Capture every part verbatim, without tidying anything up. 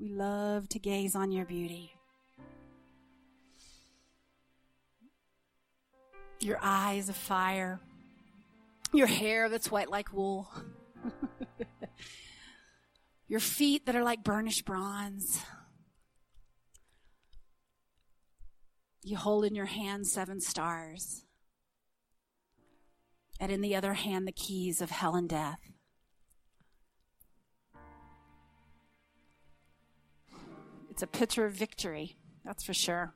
We love to gaze on your beauty. Your eyes of fire. Your hair that's white like wool. Your feet that are like burnished bronze. You hold in your hand seven stars. And in the other hand, the keys of hell and death. It's a picture of victory, that's for sure.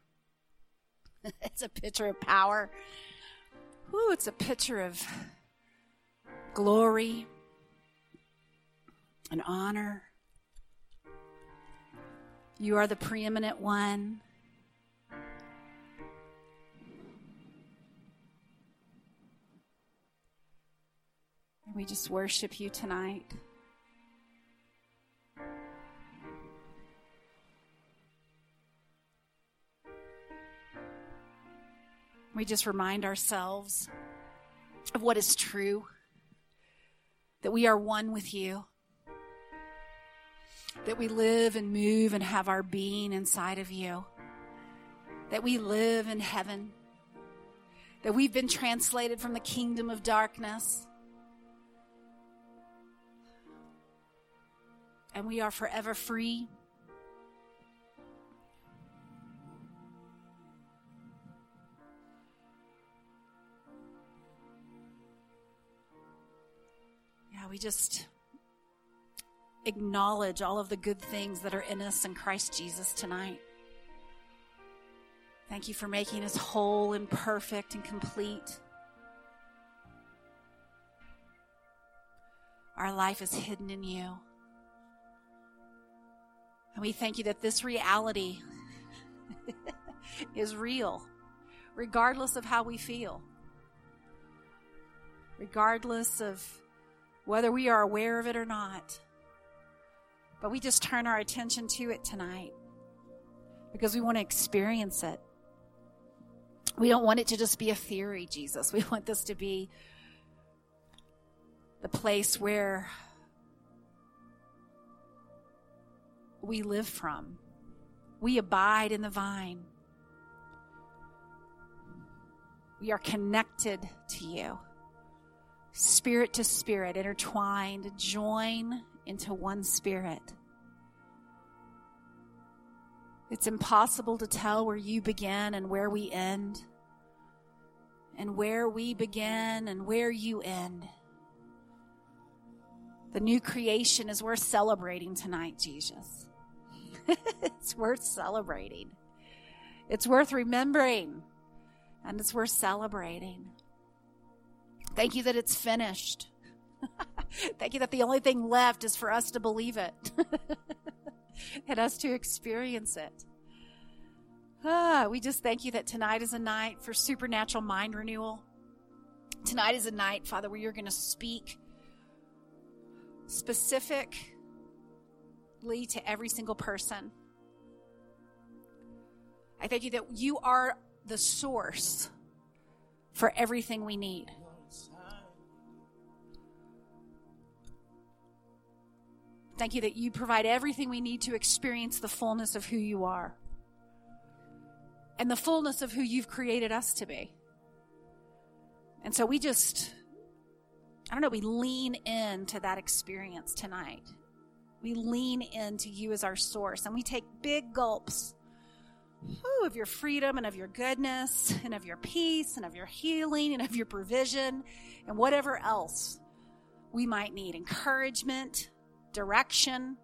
It's a picture of power. Ooh, it's a picture of glory and honor. You are the preeminent one. We just worship you tonight. We just remind ourselves of what is true, that we are one with you, that we live and move and have our being inside of you, that we live in heaven, that we've been translated from the kingdom of darkness, and we are forever free. Yeah, we just acknowledge all of the good things that are in us in Christ Jesus tonight. Thank you for making us whole and perfect and complete. Our life is hidden in you. And we thank you that this reality is real, regardless of how we feel, regardless of whether we are aware of it or not. But we just turn our attention to it tonight because we want to experience it. We don't want it to just be a theory, Jesus. We want this to be the place where we live from. We abide in the vine. We are connected to you, spirit to spirit, intertwined, join into one spirit. It's impossible to tell where you begin and where we end, and where we begin and where you end. The new creation is worth celebrating tonight, Jesus. It's worth celebrating. It's worth remembering. And it's worth celebrating. Thank you that it's finished. Thank you that the only thing left is for us to believe it. And us to experience it. Ah, we just thank you that tonight is a night for supernatural mind renewal. Tonight is a night, Father, where you're going to speak specifically to every single person. I thank you that you are the source for everything we need. Thank you that you provide everything we need to experience the fullness of who you are and the fullness of who you've created us to be. And so we just, I don't know, we lean into that experience tonight. We lean into you as our source, and we take big gulps whew, of your freedom and of your goodness and of your peace and of your healing and of your provision and whatever else we might need. Encouragement, direction,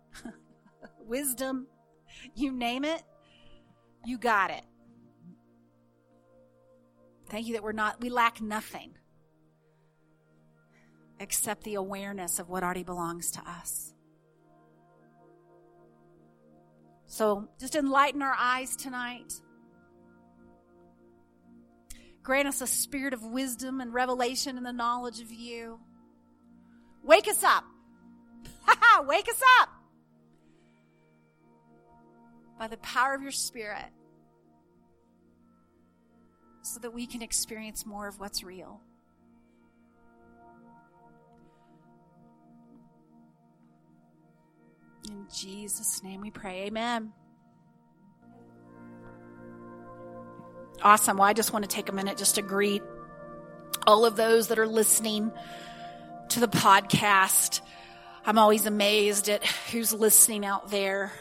wisdom, you name it, you got it. Thank you that we're not, we lack nothing except the awareness of what already belongs to us. So just enlighten our eyes tonight. Grant us a spirit of wisdom and revelation and the knowledge of you. Wake us up. Wake us up. By the power of your spirit, so that we can experience more of what's real. In Jesus' name we pray. Amen. Awesome. Well, I just want to take a minute just to greet all of those that are listening to the podcast. I'm always amazed at who's listening out there.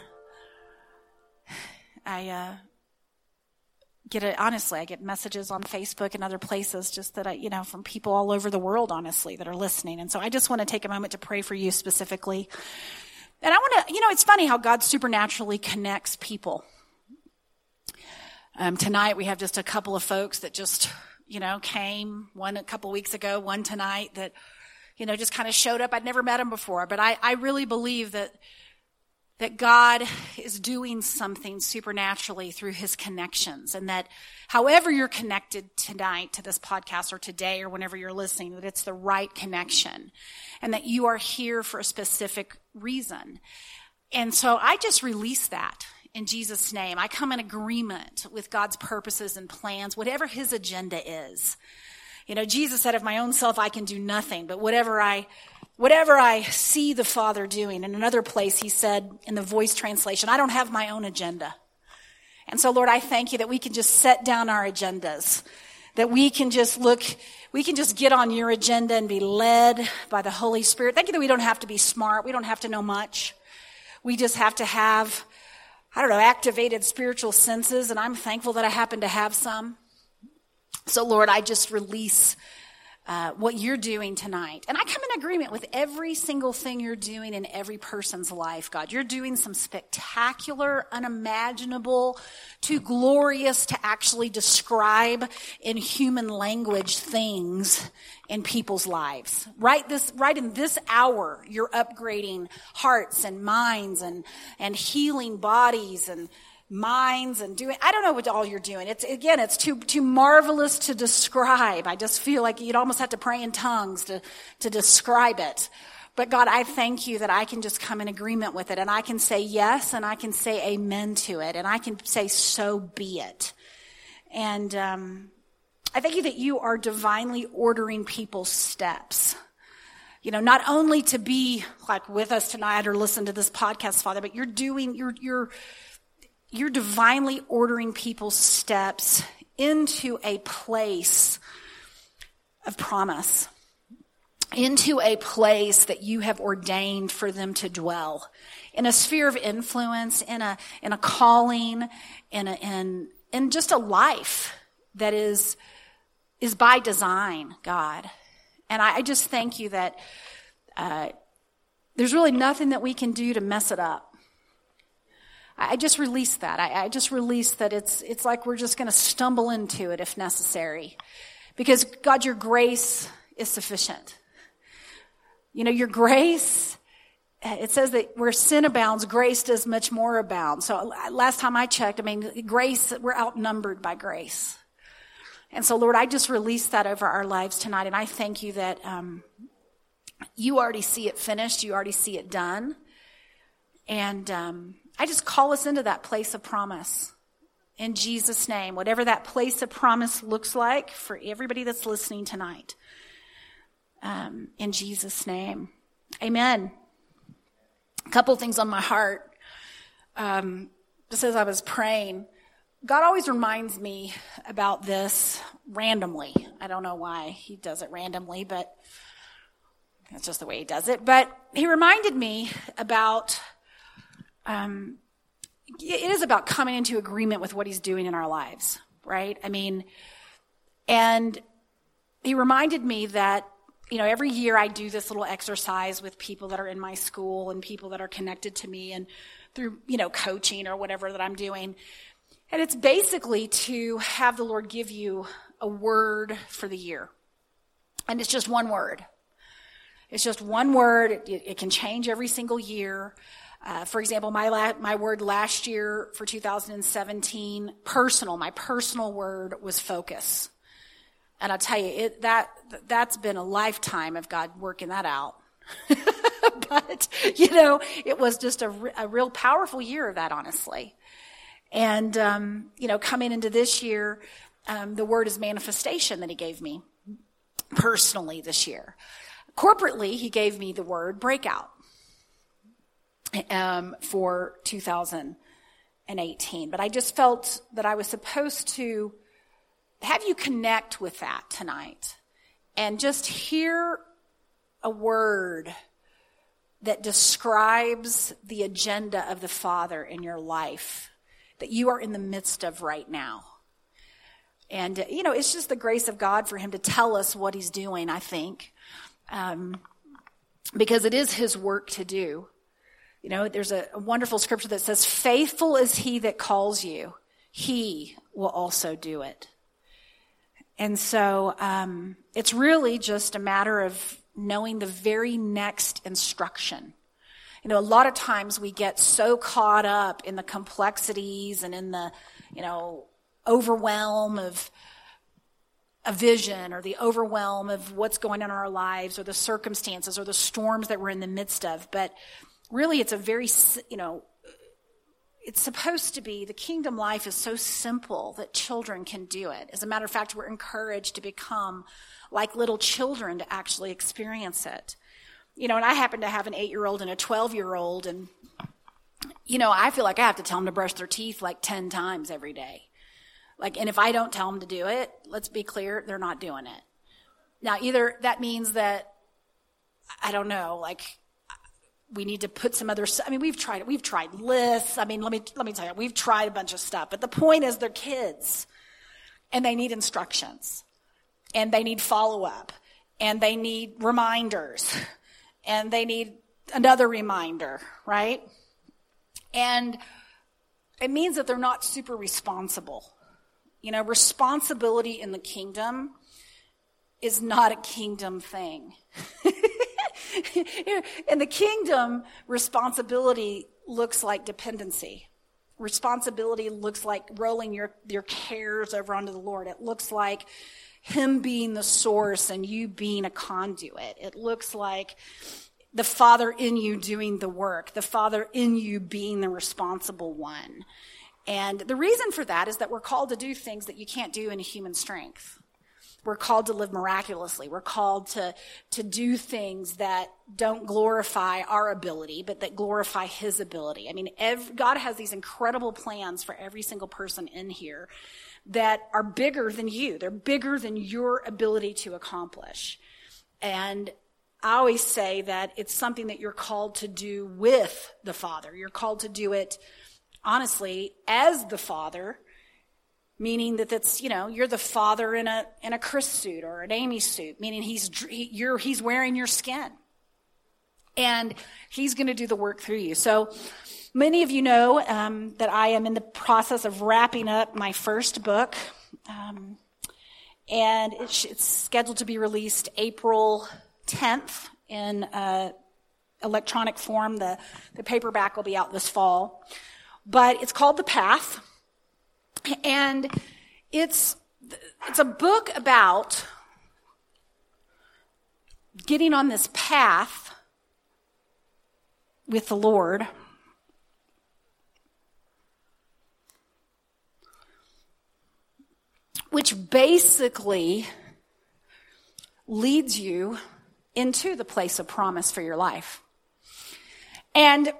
I uh, get it, honestly, I get messages on Facebook and other places just that I, you know, from people all over the world, honestly, that are listening. And so I just want to take a moment to pray for you specifically. And I want to, you know, it's funny how God supernaturally connects people. Um, tonight we have just a couple of folks that just, you know, came, one a couple weeks ago, one tonight that, you know, just kind of showed up. I'd never met him before, but I, I really believe that that God is doing something supernaturally through his connections, and that however you're connected tonight to this podcast or today or whenever you're listening, that it's the right connection and that you are here for a specific reason. And so I just release that in Jesus' name. I come in agreement with God's purposes and plans, whatever his agenda is. You know, Jesus said, of my own self, I can do nothing, but whatever I, whatever I see the Father doing. In another place, he said in the Voice translation, I don't have my own agenda. And so, Lord, I thank you that we can just set down our agendas, that we can just look, we can just get on your agenda and be led by the Holy Spirit. Thank you that we don't have to be smart. We don't have to know much. We just have to have, I don't know, activated spiritual senses, and I'm thankful that I happen to have some. So, Lord, I just release uh, what you're doing tonight. And I come in agreement with every single thing you're doing in every person's life, God. You're doing some spectacular, unimaginable, too glorious to actually describe in human language things in people's lives. Right this, right in this hour, you're upgrading hearts and minds and, and healing bodies and minds and doing, I don't know what all you're doing. It's, again, it's too, too marvelous to describe. I just feel like you'd almost have to pray in tongues to, to describe it. But God, I thank you that I can just come in agreement with it, and I can say yes, and I can say amen to it, and I can say so be it. And, um, I thank you that you are divinely ordering people's steps. You know, not only to be like with us tonight or listen to this podcast, Father, but you're doing, you're, you're, You're divinely ordering people's steps into a place of promise, into a place that you have ordained for them to dwell, in a sphere of influence, in a in a calling, in a, in in just a life that is is by design, God. And I, I just thank you that uh, there's really nothing that we can do to mess it up. I just release that. I, I just release that it's it's like we're just going to stumble into it if necessary. Because, God, your grace is sufficient. You know, your grace, it says that where sin abounds, grace does much more abound. So last time I checked, I mean, grace, we're outnumbered by grace. And so, Lord, I just release that over our lives tonight. And I thank you that um, you already see it finished. You already see it done. And um I just call us into that place of promise in Jesus' name, whatever that place of promise looks like for everybody that's listening tonight, um, in Jesus' name. Amen. A couple things on my heart. Um, just as I was praying, God always reminds me about this randomly. I don't know why he does it randomly, but that's just the way he does it. But he reminded me about... Um, it is about coming into agreement with what he's doing in our lives, right? I mean, and he reminded me that, you know, every year I do this little exercise with people that are in my school and people that are connected to me and through, you know, coaching or whatever that I'm doing. And it's basically to have the Lord give you a word for the year. And it's just one word. It's just one word. It, it can change every single year. Uh, for example, my la- my word last year for two thousand seventeen, personal, my personal word was focus. And I'll tell you, it, that, that's been a lifetime of God working that out. But, you know, it was just a, re- a real powerful year of that, honestly. And, um, you know, coming into this year, um, the word is manifestation that he gave me personally this year. Corporately, he gave me the word breakout. um, for two thousand eighteen. But I just felt that I was supposed to have you connect with that tonight and just hear a word that describes the agenda of the Father in your life that you are in the midst of right now. And, you know, it's just the grace of God for him to tell us what he's doing, I think, um, because it is his work to do. You know, there's a, a wonderful scripture that says, faithful is he that calls you. He will also do it. And so um, it's really just a matter of knowing the very next instruction. You know, a lot of times we get so caught up in the complexities and in the, you know, overwhelm of a vision or the overwhelm of what's going on in our lives or the circumstances or the storms that we're in the midst of. But really it's a very, you know, it's supposed to be, the kingdom life is so simple that children can do it. As a matter of fact, we're encouraged to become like little children to actually experience it. You know, and I happen to have an eight-year-old and a twelve-year-old, and, you know, I feel like I have to tell them to brush their teeth like ten times every day. Like, and if I don't tell them to do it, let's be clear, they're not doing it. Now, either that means that, I don't know, like, we need to put some other, I mean, we've tried, we've tried lists. I mean, let me, let me tell you, we've tried a bunch of stuff, but the point is they're kids and they need instructions and they need follow-up and they need reminders and they need another reminder, right? And it means that they're not super responsible. You know, responsibility in the kingdom is not a kingdom thing. In the kingdom, responsibility looks like dependency. Responsibility looks like rolling your, your cares over onto the Lord. It looks like him being the source and you being a conduit. It looks like the Father in you doing the work, the Father in you being the responsible one. And the reason for that is that we're called to do things that you can't do in human strength. We're called to live miraculously. We're called to, to do things that don't glorify our ability, but that glorify his ability. I mean, every, God has these incredible plans for every single person in here that are bigger than you. They're bigger than your ability to accomplish. And I always say that it's something that you're called to do with the Father. You're called to do it, honestly, as the Father, meaning that that's, you know, you're the Father in a in a Chris suit or an Amy suit, meaning he's he, you're he's wearing your skin, and he's going to do the work through you. So many of you know um, that I am in the process of wrapping up my first book, um, and it's, it's scheduled to be released April tenth in uh, electronic form. The the paperback will be out this fall, but it's called The Path. And it's it's a book about getting on this path with the Lord which basically leads you into the place of promise for your life. And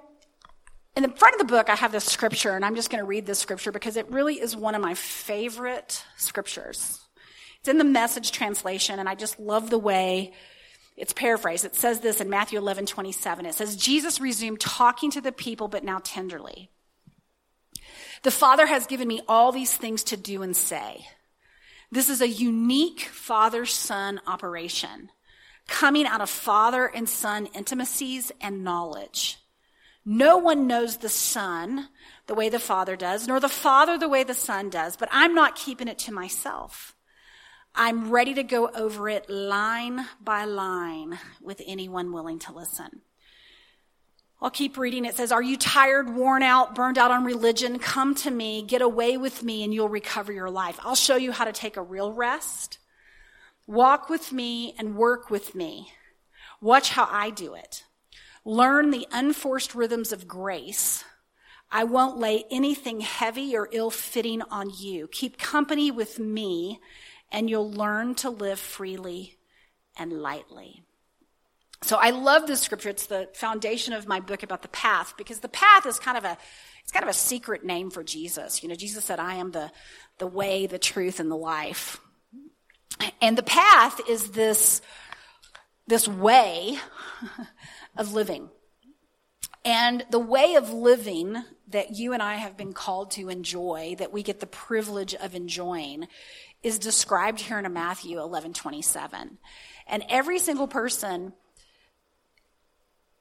in the front of the book, I have this scripture, and I'm just going to read this scripture because it really is one of my favorite scriptures. It's in the Message translation, and I just love the way it's paraphrased. It says this in Matthew eleven twenty-seven. It says, Jesus resumed talking to the people, but now tenderly. The Father has given me all these things to do and say. This is a unique Father-Son operation, coming out of Father and Son intimacies and knowledge. No one knows the Son the way the Father does, nor the Father the way the Son does, but I'm not keeping it to myself. I'm ready to go over it line by line with anyone willing to listen. I'll keep reading. It says, are you tired, worn out, burned out on religion? Come to me, get away with me, and you'll recover your life. I'll show you how to take a real rest. Walk with me and work with me. Watch how I do it. Learn the unforced rhythms of grace. I won't lay anything heavy or ill-fitting on you. Keep company with me, and you'll learn to live freely and lightly. So I love this scripture. It's the foundation of my book about the path, because the path is kind of a, it's kind of a secret name for Jesus. You know, Jesus said, I am the, the way, the truth, and the life. And the path is this, this way of living. And the way of living that you and I have been called to enjoy, that we get the privilege of enjoying, is described here in Matthew eleven twenty-seven. And every single person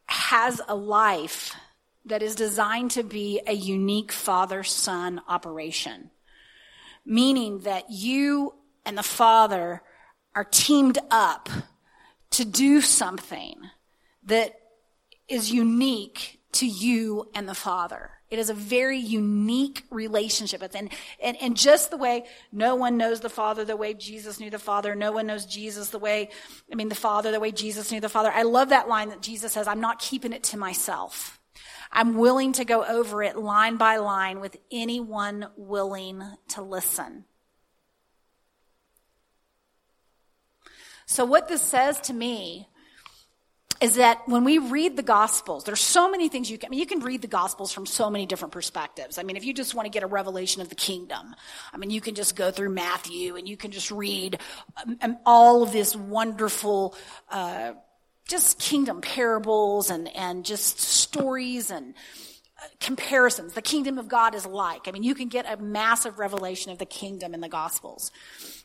has a life that is designed to be a unique father-son operation, meaning that you and the Father are teamed up to do something that is unique to you and the Father. It is a very unique relationship. And, and, and just the way no one knows the Father the way Jesus knew the Father, no one knows Jesus the way, I mean, the Father the way Jesus knew the Father. I love that line that Jesus says, I'm not keeping it to myself. I'm willing to go over it line by line with anyone willing to listen. So what this says to me is that when we read the Gospels, there's so many things you can, I mean, you can read the Gospels from so many different perspectives. I mean, if you just want to get a revelation of the kingdom, I mean, you can just go through Matthew and you can just read um, all of this wonderful, uh, just kingdom parables and, and just stories and uh, comparisons. The kingdom of God is like, I mean, you can get a massive revelation of the kingdom in the Gospels.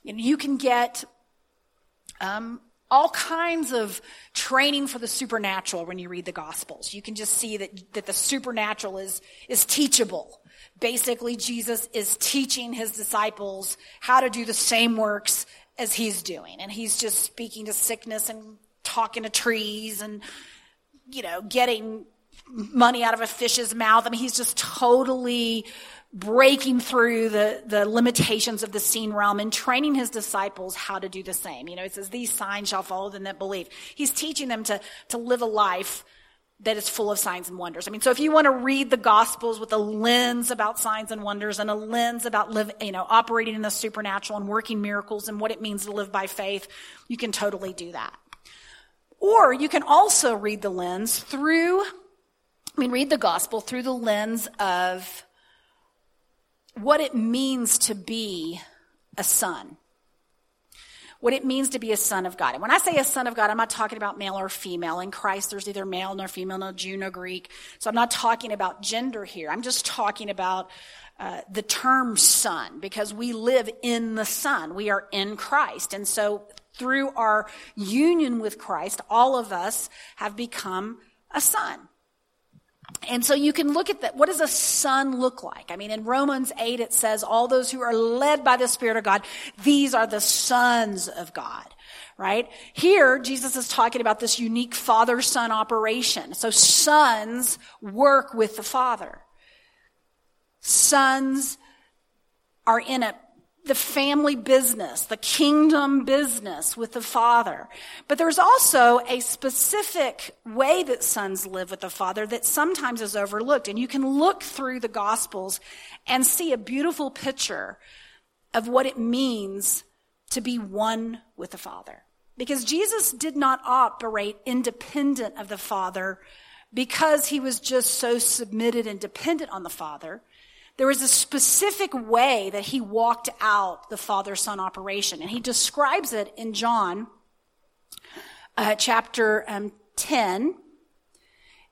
And you can get, um, all kinds of training for the supernatural when you read the Gospels. You can just see that, that the supernatural is, is teachable. Basically, Jesus is teaching his disciples how to do the same works as he's doing. And he's just speaking to sickness and talking to trees and, you know, getting money out of a fish's mouth. I mean, he's just totally breaking through the, the limitations of the seen realm and training his disciples how to do the same. You know, it says, these signs shall follow them that believe. He's teaching them to, to live a life that is full of signs and wonders. I mean, so if you want to read the Gospels with a lens about signs and wonders and a lens about live, you know, operating in the supernatural and working miracles and what it means to live by faith, you can totally do that. Or you can also read the lens through I mean, read the gospel through the lens of what it means to be a son, what it means to be a son of God. And when I say a son of God, I'm not talking about male or female. In Christ, there's neither male nor female, no Jew nor Greek. So I'm not talking about gender here. I'm just talking about uh, the term son, because we live in the Son. We are in Christ. And so through our union with Christ, all of us have become a son. And so you can look at that. What does a son look like? I mean, in Romans eight, it says, all those who are led by the Spirit of God, these are the sons of God, right? Here, Jesus is talking about this unique father-son operation. So sons work with the Father. Sons are in a the family business, the kingdom business with the Father. But there's also a specific way that sons live with the Father that sometimes is overlooked. And you can look through the Gospels and see a beautiful picture of what it means to be one with the Father. Because Jesus did not operate independent of the Father because he was just so submitted and dependent on the Father. There is a specific way that he walked out the father-son operation, and he describes it in John uh, chapter um, ten,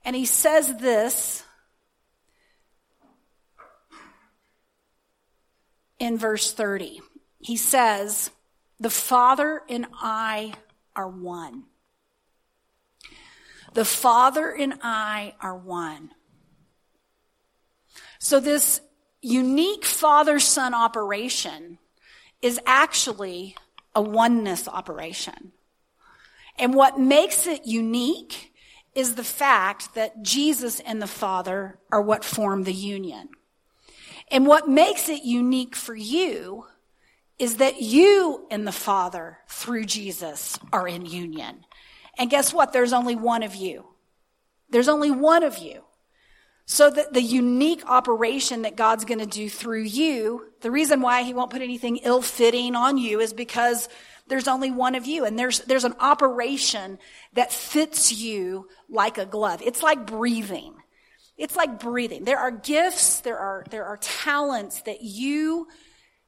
and he says this in verse thirty. He says, the Father and I are one. The Father and I are one. So this unique father-son operation is actually a oneness operation. And what makes it unique is the fact that Jesus and the Father are what form the union. And what makes it unique for you is that you and the Father, through Jesus, are in union. And guess what? There's only one of you. There's only one of you. So that the unique operation that God's going to do through you, the reason why he won't put anything ill-fitting on you is because there's only one of you, and there's there's an operation that fits you like a glove. It's like breathing. It's like breathing. There are gifts, there are there are talents that you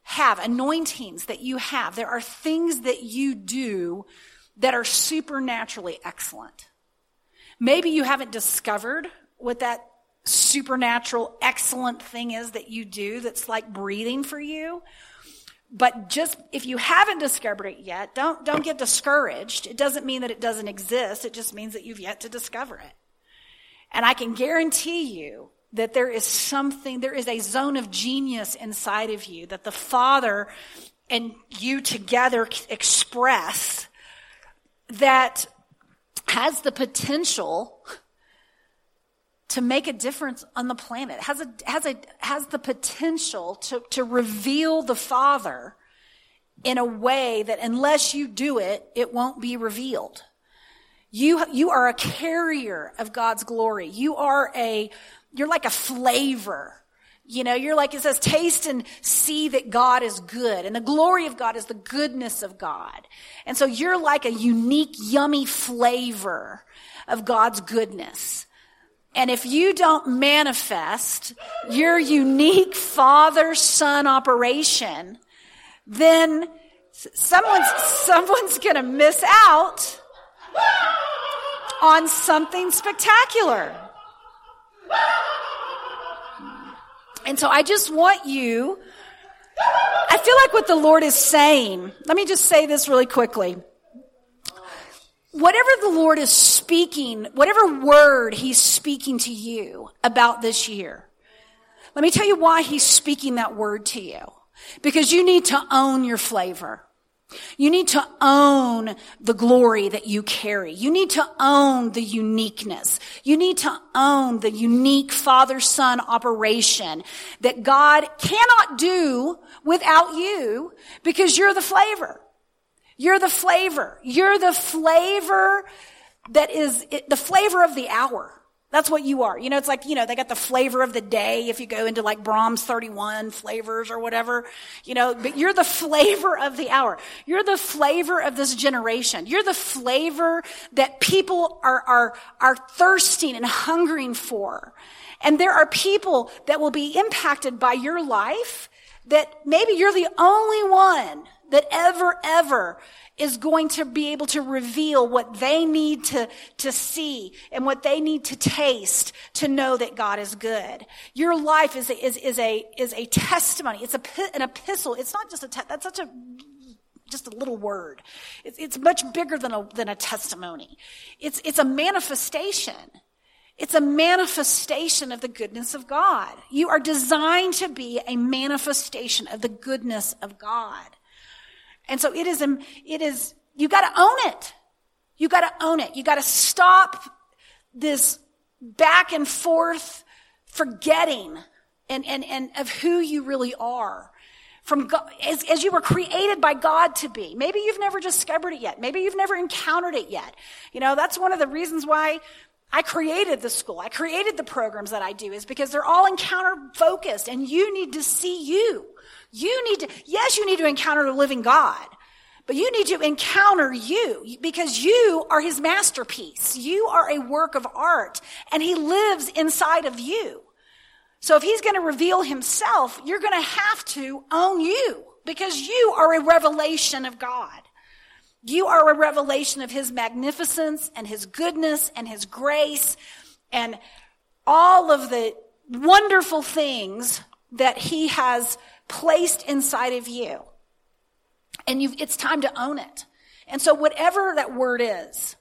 have, anointings that you have. There are things that you do that are supernaturally excellent. Maybe you haven't discovered what that supernatural excellent thing is that you do that's like breathing for you. But just if you haven't discovered it yet, don't don't get discouraged. It doesn't mean that it doesn't exist. It just means that you've yet to discover it. And I can guarantee you that there is something, there is a zone of genius inside of you that the Father and you together express that has the potential to make a difference on the planet, has a has a has the potential to, to reveal the Father in a way that unless you do it, it won't be revealed. You you are a carrier of God's glory. You are a you're like a flavor. You know, you're like, it says, taste and see that God is good. And the glory of God is the goodness of God. And so you're like a unique, yummy flavor of God's goodness. And if you don't manifest your unique father-son operation, then someone's, someone's going to miss out on something spectacular. And so I just want you, I feel like what the Lord is saying, let me just say this really quickly. Whatever the Lord is speaking, whatever word he's speaking to you about this year, let me tell you why he's speaking that word to you. Because you need to own your flavor. You need to own the glory that you carry. You need to own the uniqueness. You need to own the unique father-son operation that God cannot do without you because you're the flavor. You're the flavor. You're the flavor that is it, the flavor of the hour. That's what you are. You know, it's like, you know, they got the flavor of the day if you go into like Brahms thirty-one flavors or whatever, you know, but you're the flavor of the hour. You're the flavor of this generation. You're the flavor that people are, are, are thirsting and hungering for. And there are people that will be impacted by your life that maybe you're the only one that ever, ever is going to be able to reveal what they need to, to see and what they need to taste to know that God is good. Your life is a, is, is a, is a testimony. It's a, an epistle. It's not just a, te- that's such a, just a little word. It's, it's much bigger than a, than a testimony. It's, it's a manifestation. It's a manifestation of the goodness of God. You are designed to be a manifestation of the goodness of God. And so it is, it is, you gotta own it. You gotta own it. You gotta stop this back and forth forgetting and, and, and of who you really are from God, as, as you were created by God to be. Maybe you've never discovered it yet. Maybe you've never encountered it yet. You know, that's one of the reasons why I created the school. I created the programs that I do is because they're all encounter focused and you need to see you. You need to, yes, you need to encounter the living God, but you need to encounter you because you are his masterpiece. You are a work of art and he lives inside of you. So if he's going to reveal himself, you're going to have to own you because you are a revelation of God. You are a revelation of his magnificence and his goodness and his grace and all of the wonderful things that he has placed inside of you. And you've, it's time to own it. And so whatever that word is,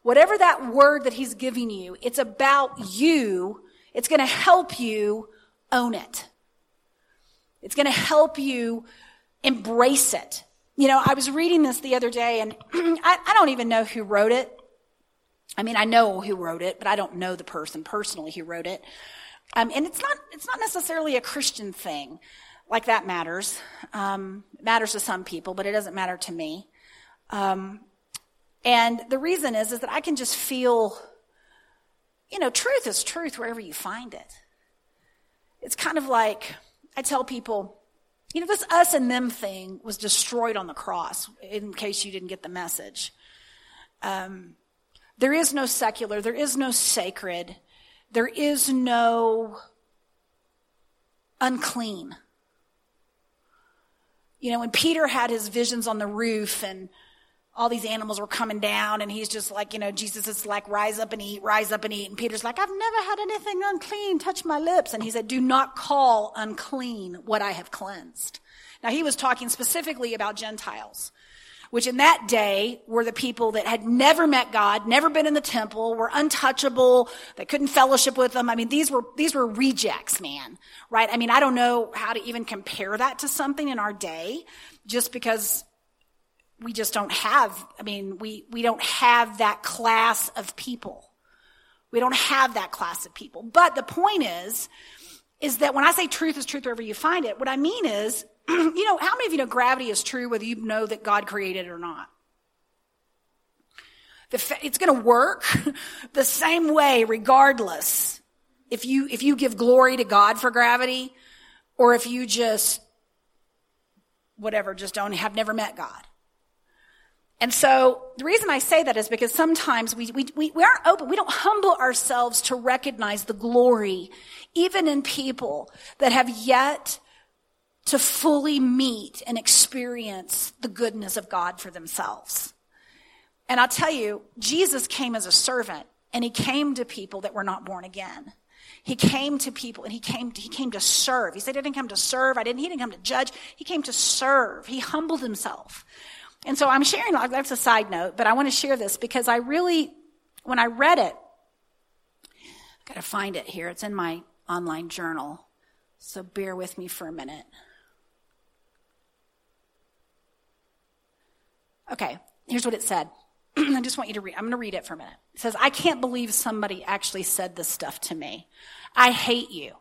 whatever that word that he's giving you, it's about you. It's going to help you own it. It's going to help you embrace it. You know, I was reading this the other day, and I, I don't even know who wrote it. I mean, I know who wrote it, but I don't know the person personally who wrote it. Um, and it's not it's not necessarily a Christian thing. Like that matters. Um, it matters to some people, but it doesn't matter to me. Um, and the reason is, is that I can just feel, you know, truth is truth wherever you find it. It's kind of like, I tell people, you know, this us and them thing was destroyed on the cross, in case you didn't get the message. Um, there is no secular, there is no sacred, there is no unclean. You know, when Peter had his visions on the roof and all these animals were coming down and he's just like, you know, Jesus is like, rise up and eat, rise up and eat. And Peter's like, I've never had anything unclean touch my lips. And he said, do not call unclean what I have cleansed. Now he was talking specifically about Gentiles, which in that day were the people that had never met God, never been in the temple, were untouchable, they couldn't fellowship with them. I mean, these were these were rejects, man, right? I mean, I don't know how to even compare that to something in our day, just because we just don't have, I mean, we, we don't have that class of people. We don't have that class of people. But the point is, is that when I say truth is truth wherever you find it, what I mean is, you know, how many of you know gravity is true whether you know that God created it or not? The fa- it's going to work the same way regardless if you if you give glory to God for gravity or if you just, whatever, just don't have never met God. And so the reason I say that is because sometimes we, we, we, we aren't open. We don't humble ourselves to recognize the glory even in people that have yet to fully meet and experience the goodness of God for themselves. And I'll tell you, Jesus came as a servant, and he came to people that were not born again. He came to people, and he came to, he came to serve. He said, I didn't come to serve. I didn't, he didn't come to judge. He came to serve. He humbled himself. And so I'm sharing, that's a side note, but I want to share this because I really, when I read it, I've got to find it here. It's in my online journal, so bear with me for a minute. Okay, here's what it said. I just want you to read. I'm going to read it for a minute. It says, I can't believe somebody actually said this stuff to me. I hate you.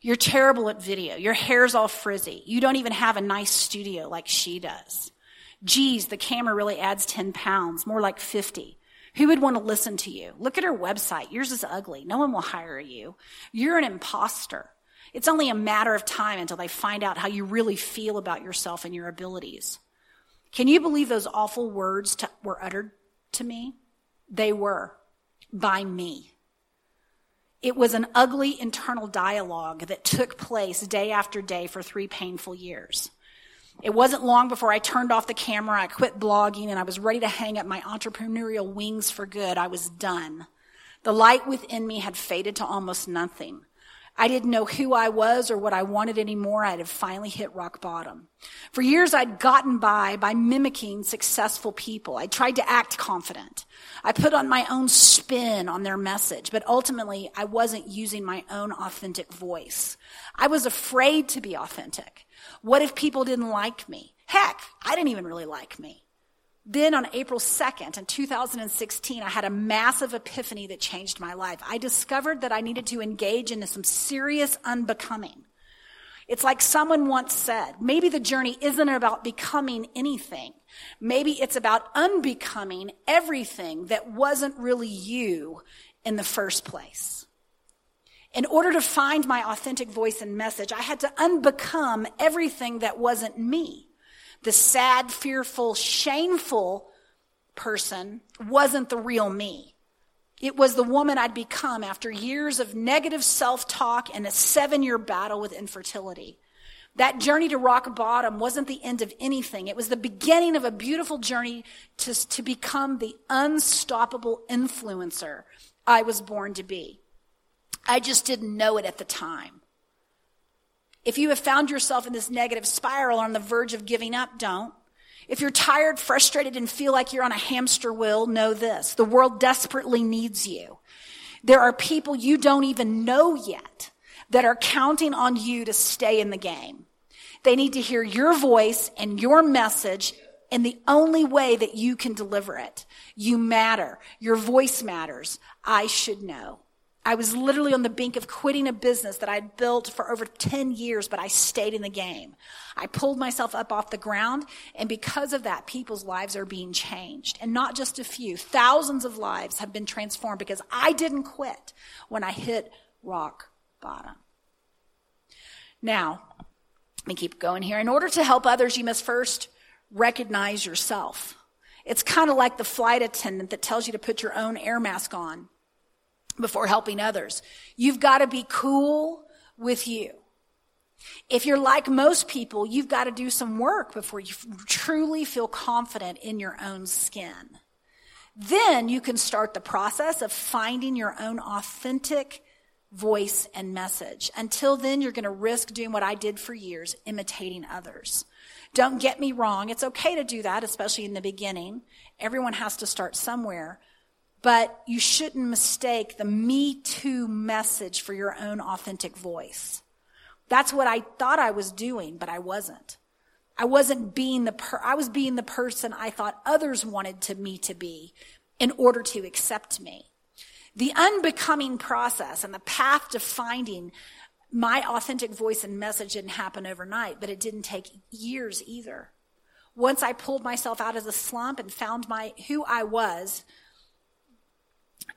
You're terrible at video. Your hair's all frizzy. You don't even have a nice studio like she does. Geez, the camera really adds ten pounds, more like fifty. Who would want to listen to you? Look at her website. Yours is ugly. No one will hire you. You're an imposter. It's only a matter of time until they find out how you really feel about yourself and your abilities. Can you believe those awful words to, were uttered to me? They were, by me. It was an ugly internal dialogue that took place day after day for three painful years. It wasn't long before I turned off the camera, I quit blogging, and I was ready to hang up my entrepreneurial wings for good. I was done. The light within me had faded to almost nothing. I didn't know who I was or what I wanted anymore. I had finally hit rock bottom. For years, I'd gotten by by mimicking successful people. I tried to act confident. I put on my own spin on their message, but ultimately, I wasn't using my own authentic voice. I was afraid to be authentic. What if people didn't like me? Heck, I didn't even really like me. Then on April second in two thousand sixteen, I had a massive epiphany that changed my life. I discovered that I needed to engage into some serious unbecoming. It's like someone once said, maybe the journey isn't about becoming anything. Maybe it's about unbecoming everything that wasn't really you in the first place. In order to find my authentic voice and message, I had to unbecome everything that wasn't me. The sad, fearful, shameful person wasn't the real me. It was the woman I'd become after years of negative self-talk and a seven-year battle with infertility. That journey to rock bottom wasn't the end of anything. It was the beginning of a beautiful journey to, to become the unstoppable influencer I was born to be. I just didn't know it at the time. If you have found yourself in this negative spiral on the verge of giving up, don't. If you're tired, frustrated, and feel like you're on a hamster wheel, know this. The world desperately needs you. There are people you don't even know yet that are counting on you to stay in the game. They need to hear your voice and your message in the only way that you can deliver it. You matter. Your voice matters. I should know. I was literally on the brink of quitting a business that I'd built for over ten years, but I stayed in the game. I pulled myself up off the ground, and because of that, people's lives are being changed. And not just a few, thousands of lives have been transformed because I didn't quit when I hit rock bottom. Now, let me keep going here. In order to help others, you must first recognize yourself. It's kind of like the flight attendant that tells you to put your own air mask on before helping others. You've got to be cool with you. If you're like most people, you've got to do some work before you truly feel confident in your own skin. Then you can start the process of finding your own authentic voice and message. Until then, you're going to risk doing what I did for years, imitating others. Don't get me wrong. It's okay to do that, especially in the beginning. Everyone has to start somewhere. But you shouldn't mistake the Me Too message for your own authentic voice. That's what I thought I was doing, but I wasn't. I wasn't being the per- I was being the person I thought others wanted to me to be in order to accept me. The unbecoming process and the path to finding my authentic voice and message didn't happen overnight, but it didn't take years either. Once I pulled myself out of the slump and found my who I was,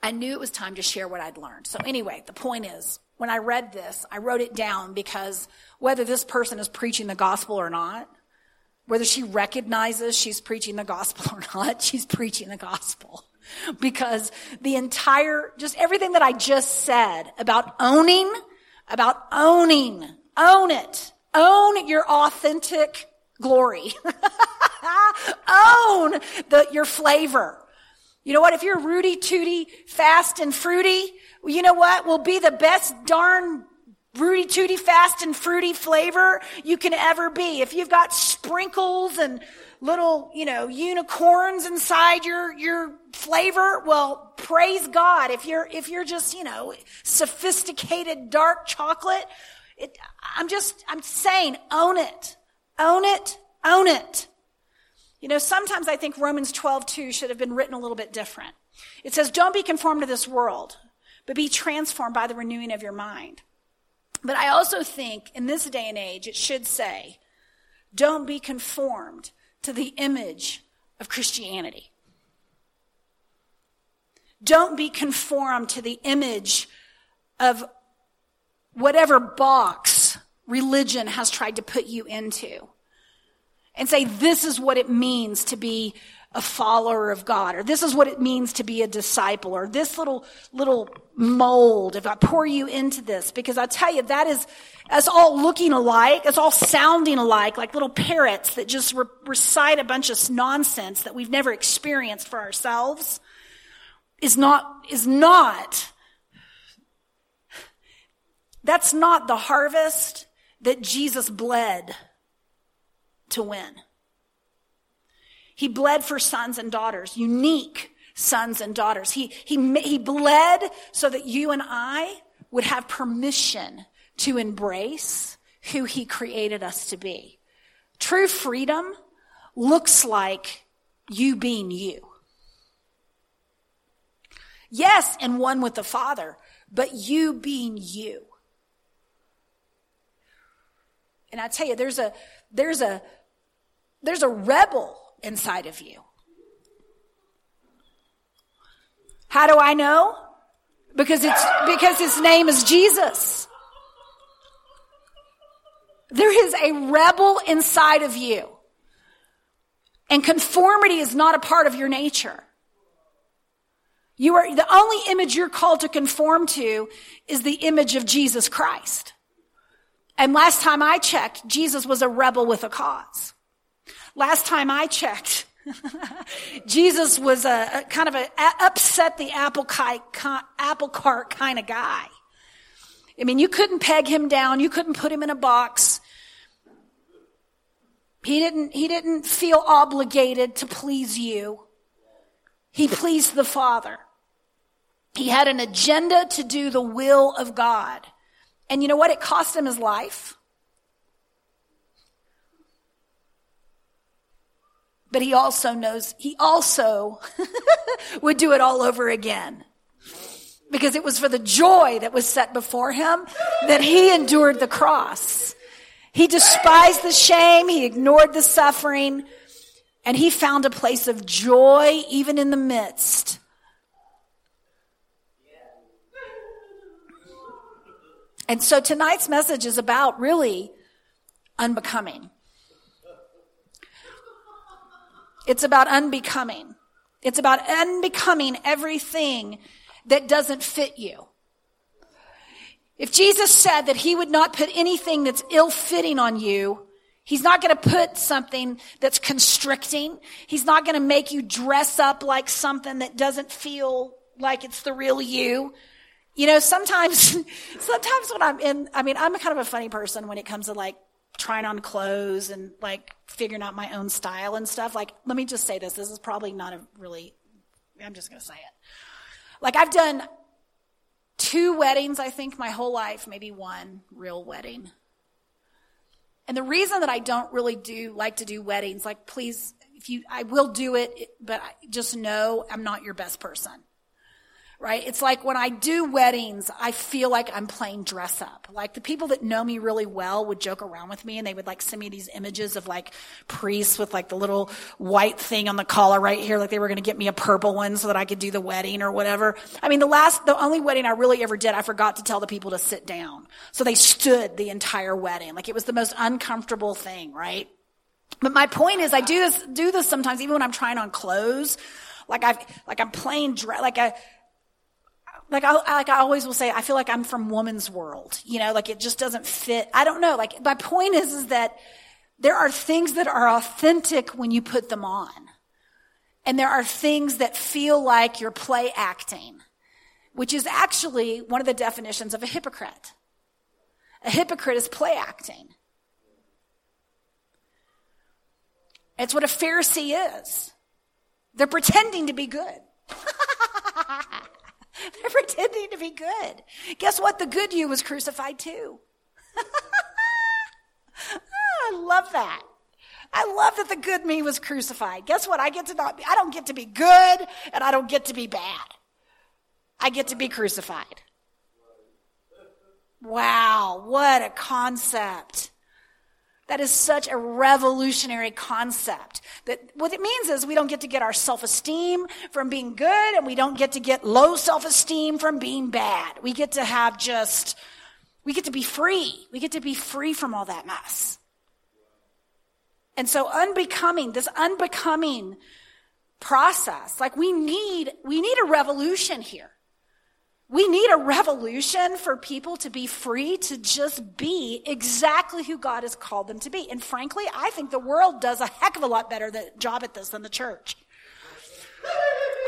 I knew it was time to share what I'd learned. So anyway, the point is, when I read this, I wrote it down because whether this person is preaching the gospel or not, whether she recognizes she's preaching the gospel or not, she's preaching the gospel. Because the entire, just everything that I just said about owning, about owning, own it, own your authentic glory, own the, your flavor. You know what? If you're rooty, tooty, fast and fruity, you know what? We'll be the best darn rooty, tooty, fast and fruity flavor you can ever be. If you've got sprinkles and little, you know, unicorns inside your, your flavor, well, praise God. If you're, if you're just, you know, sophisticated dark chocolate, it, I'm just, I'm saying, own it, own it, own it. You know, sometimes I think Romans twelve two should have been written a little bit different. It says, don't be conformed to this world, but be transformed by the renewing of your mind. But I also think in this day and age, it should say, don't be conformed to the image of Christianity. Don't be conformed to the image of whatever box religion has tried to put you into. And say, this is what it means to be a follower of God, or this is what it means to be a disciple, or this little, little mold, if I pour you into this, because I tell you, that is, that's all looking alike, it's all sounding alike, like little parrots that just re- recite a bunch of nonsense that we've never experienced for ourselves, is not, is not, that's not the harvest that Jesus bled to win. He bled for sons and daughters, unique sons and daughters. He, he, he bled so that you and I would have permission to embrace who he created us to be. True freedom looks like you being you. Yes, and one with the Father, but you being you. And I tell you, there's a, there's a, there's a rebel inside of you. How do I know? Because it's because his name is Jesus. There is a rebel inside of you. And conformity is not a part of your nature. You are the only image you're called to conform to is the image of Jesus Christ. And last time I checked, Jesus was a rebel with a cause. Last time I checked, Jesus was a, a kind of a, a upset the apple, ki, con, apple cart kind of guy. I mean, you couldn't peg him down. You couldn't put him in a box. He didn't, he didn't feel obligated to please you. He pleased the Father. He had an agenda to do the will of God. And you know what? It cost him his life. But he also knows, he also would do it all over again. Because it was for the joy that was set before him that he endured the cross. He despised the shame. He ignored the suffering. And he found a place of joy even in the midst. And so tonight's message is about really unbecoming. It's about unbecoming. It's about unbecoming everything that doesn't fit you. If Jesus said that he would not put anything that's ill-fitting on you, he's not going to put something that's constricting. He's not going to make you dress up like something that doesn't feel like it's the real you. You know, sometimes, sometimes when I'm in, I mean, I'm kind of a funny person when it comes to like trying on clothes and like figuring out my own style and stuff. Like, let me just say this. This is probably not a really, I'm just going to say it. Like I've done two weddings, I think, my whole life, maybe one real wedding. And the reason that I don't really do like to do weddings, like please, if you, I will do it, but I just know I'm not your best person. Right? It's like when I do weddings, I feel like I'm playing dress up. Like the people that know me really well would joke around with me and they would like send me these images of like priests with like the little white thing on the collar right here. Like they were going to get me a purple one so that I could do the wedding or whatever. I mean, the last, the only wedding I really ever did, I forgot to tell the people to sit down. So they stood the entire wedding. Like it was the most uncomfortable thing, right? But my point is I do this, do this sometimes even when I'm trying on clothes. Like I've, like I'm playing dress, like I, Like I, like I always will say, I feel like I'm from woman's world, you know, like it just doesn't fit. I don't know. Like my point is, is that there are things that are authentic when you put them on. And there are things that feel like you're play acting, which is actually one of the definitions of a hypocrite. A hypocrite is play acting. It's what a Pharisee is. They're pretending to be good. They're pretending to be good. Guess what? The good you was crucified too. Oh, I love that. I love that the good me was crucified. Guess what? I get to not be, I don't get to be good and I don't get to be bad. I get to be crucified. Wow, what a concept. That is such a revolutionary concept. That what it means is we don't get to get our self-esteem from being good and we don't get to get low self-esteem from being bad. We get to have just, we get to be free. We get to be free from all that mess. And so unbecoming, this unbecoming process, like we need, we need a revolution here. We need a revolution for people to be free to just be exactly who God has called them to be. And frankly, I think the world does a heck of a lot better job at this than the church.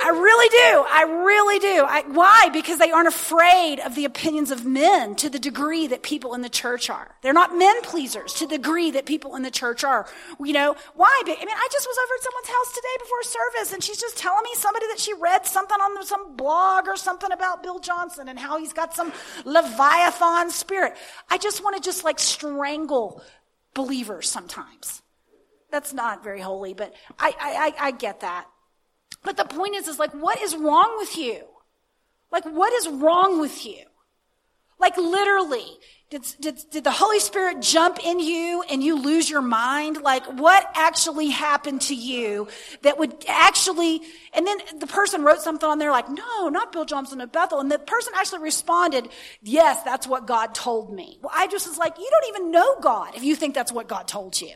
I really do. I really do. I, why? Because they aren't afraid of the opinions of men to the degree that people in the church are. They're not men pleasers to the degree that people in the church are. You know, why? I mean, I just was over at someone's house today before service and she's just telling me somebody that she read something on some blog or something about Bill Johnson and how he's got some Leviathan spirit. I just want to just like strangle believers sometimes. That's not very holy, but I, I, I, I get that. But the point is, is like, what is wrong with you? Like, what is wrong with you? Like, literally, did, did, did the Holy Spirit jump in you and you lose your mind? Like, what actually happened to you that would actually, and then the person wrote something on there like, no, not Bill Johnson of Bethel. And the person actually responded, yes, that's what God told me. Well, I just was like, you don't even know God if you think that's what God told you.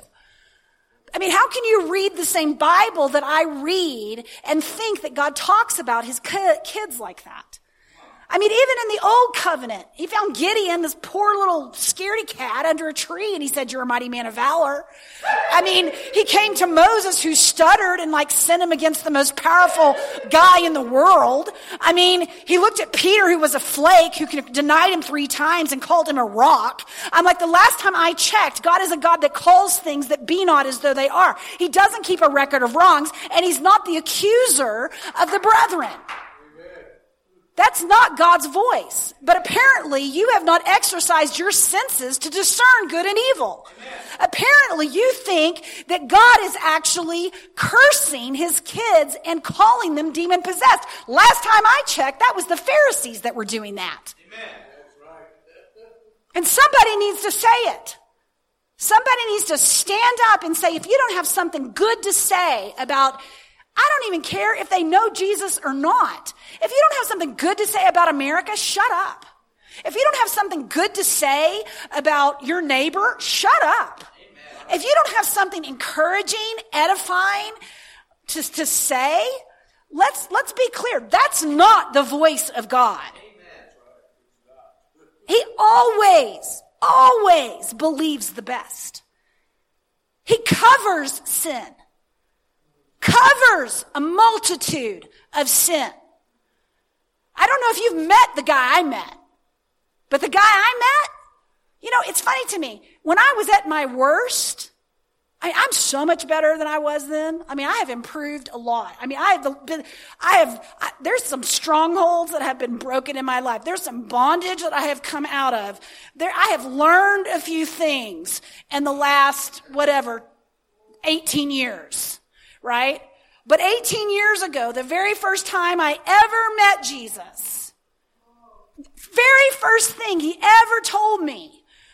I mean, how can you read the same Bible that I read and think that God talks about his kids like that? I mean, even in the old covenant, he found Gideon, this poor little scaredy cat under a tree, and he said, you're a mighty man of valor. I mean, he came to Moses who stuttered and like sent him against the most powerful guy in the world. I mean, he looked at Peter who was a flake, who denied him three times and called him a rock. I'm like, the last time I checked, God is a God that calls things that be not as though they are. He doesn't keep a record of wrongs, and he's not the accuser of the brethren. That's not God's voice. But apparently you have not exercised your senses to discern good and evil. Amen. Apparently you think that God is actually cursing his kids and calling them demon possessed. Last time I checked, that was the Pharisees that were doing that. Amen. That's right. And somebody needs to say it. Somebody needs to stand up and say, if you don't have something good to say about, I don't even care if they know Jesus or not. If you don't have something good to say about America, shut up. If you don't have something good to say about your neighbor, shut up. Amen. If you don't have something encouraging, edifying to, to say, let's, let's be clear. That's not the voice of God. Amen. He always, always believes the best. He covers sin, covers a multitude of sin. I don't know if you've met the guy I met, but the guy I met, you know, it's funny to me. When I was at my worst, I, I'm so much better than I was then. I mean, I have improved a lot. I mean, I have been, I have, I, there's some strongholds that have been broken in my life. There's some bondage that I have come out of. There, I have learned a few things in the last, whatever, eighteen years, right? But eighteen years ago, the very first time I ever met Jesus, very first thing he ever told me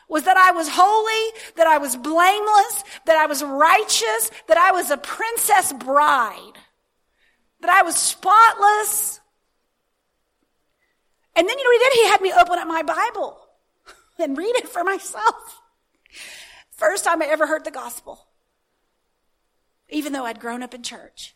was that I was holy, that I was blameless, that I was righteous, that I was a princess bride, that I was spotless. And then, you know, he did, he had me open up my Bible and read it for myself. First time I ever heard the gospel, even though I'd grown up in church.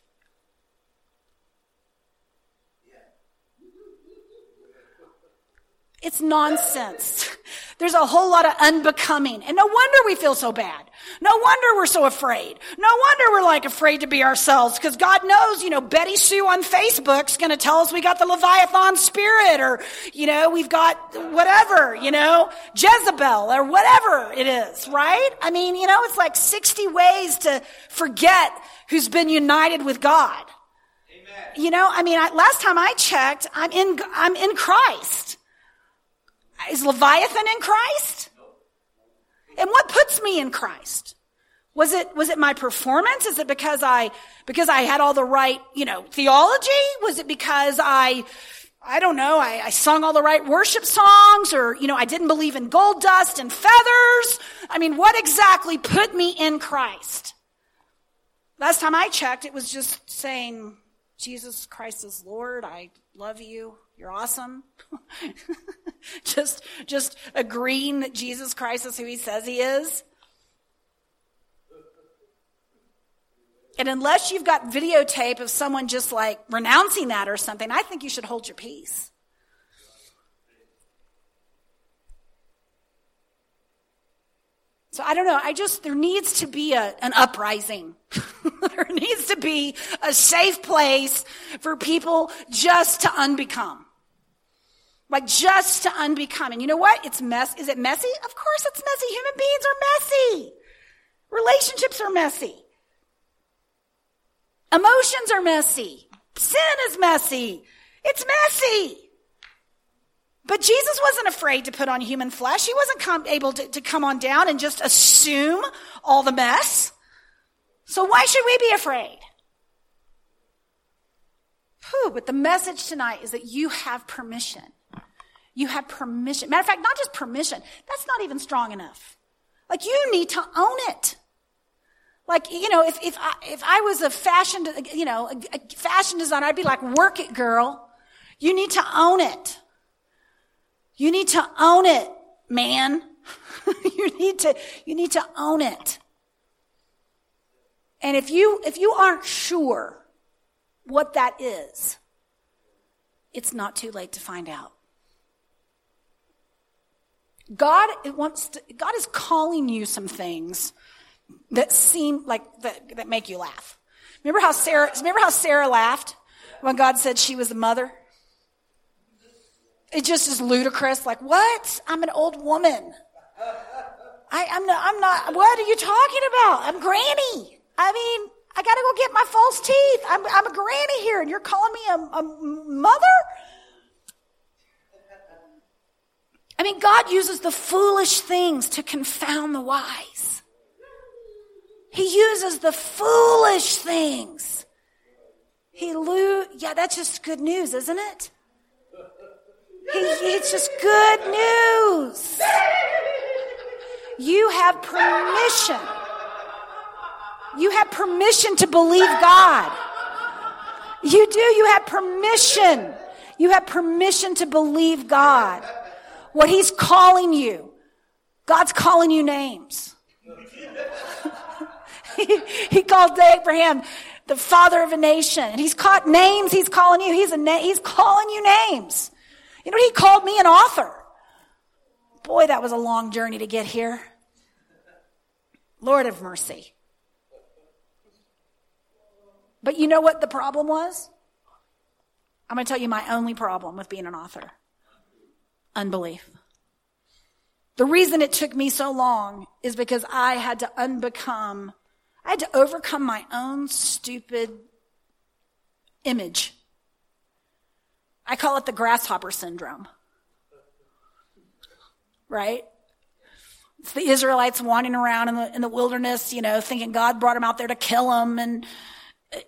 It's nonsense. There's a whole lot of unbecoming. And no wonder we feel so bad. No wonder we're so afraid. No wonder we're like afraid to be ourselves, because God knows, you know, Betty Sue on Facebook's going to tell us we got the Leviathan spirit, or, you know, we've got whatever, you know, Jezebel or whatever it is, right? I mean, you know, it's like sixty ways to forget who's been united with God. Amen. You know, I mean, I, last time I checked, I'm in, I'm in Christ. Is Leviathan in Christ? And what puts me in Christ? Was it, was it my performance? Is it because I, because I had all the right, you know, theology? Was it because I, I don't know, I, I sung all the right worship songs, or, you know, I didn't believe in gold dust and feathers? I mean, what exactly put me in Christ? Last time I checked, it was just saying, Jesus Christ is Lord. I love you. You're awesome. just, just agreeing that Jesus Christ is who he says he is. And unless you've got videotape of someone just like renouncing that or something, I think you should hold your peace. So I don't know. I just, there needs to be a, an uprising. There needs to be a safe place for people just to unbecome. Like just to unbecome. And you know what? It's mess. Is it messy? Of course it's messy. Human beings are messy. Relationships are messy. Emotions are messy. Sin is messy. It's messy. But Jesus wasn't afraid to put on human flesh. He wasn't com- able to, to come on down and just assume all the mess. So why should we be afraid? Whew, but the message tonight is that you have permission. You have permission. Matter of fact, not just permission. That's not even strong enough. Like, you need to own it. Like, you know, if, if I, if I was a fashion, you know, a, a fashion designer, I'd be like, work it, girl. You need to own it. You need to own it, man. you need to, you need to own it. And if you, if you aren't sure what that is, it's not too late to find out. God wants to, God is calling you some things that seem like, that, that make you laugh. Remember how Sarah, remember how Sarah laughed when God said she was the mother? It just is ludicrous. Like, what? I'm an old woman. I, I'm not, I'm not, what are you talking about? I'm granny. I mean, I gotta go get my false teeth. I'm, I'm a granny here, and you're calling me a, a mother? I mean, God uses the foolish things to confound the wise. He uses the foolish things. He, lo- yeah, that's just good news, isn't it? He, it's just good news. You have permission. You have permission to believe God. You do. You have permission. You have permission to believe God. what he's calling you. God's calling you names. he, he called Abraham the father of a nation. And he's caught names he's calling you. He's a na- He's calling you names. You know, he called me an author. Boy, that was a long journey to get here. Lord have mercy. But you know what the problem was? I'm going to tell you my only problem with being an author. Unbelief. The reason it took me so long is because I had to unbecome, I had to overcome my own stupid image. I call it the grasshopper syndrome. Right? It's the Israelites wandering around in the, in the wilderness, you know, thinking God brought them out there to kill them, and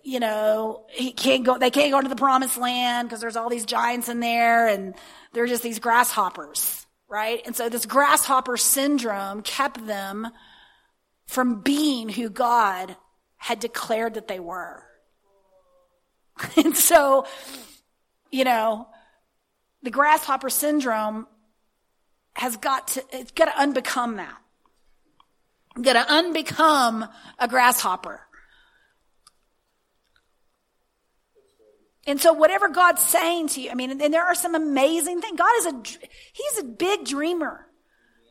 you know, he can't go, they can't go into the promised land because there's all these giants in there, and they're just these grasshoppers, right? And so this grasshopper syndrome kept them from being who God had declared that they were. And so, you know, the grasshopper syndrome has got to, it's got to unbecome that. I've got to unbecome a grasshopper. And so whatever God's saying to you, I mean, and there are some amazing things. God is a, he's a big dreamer.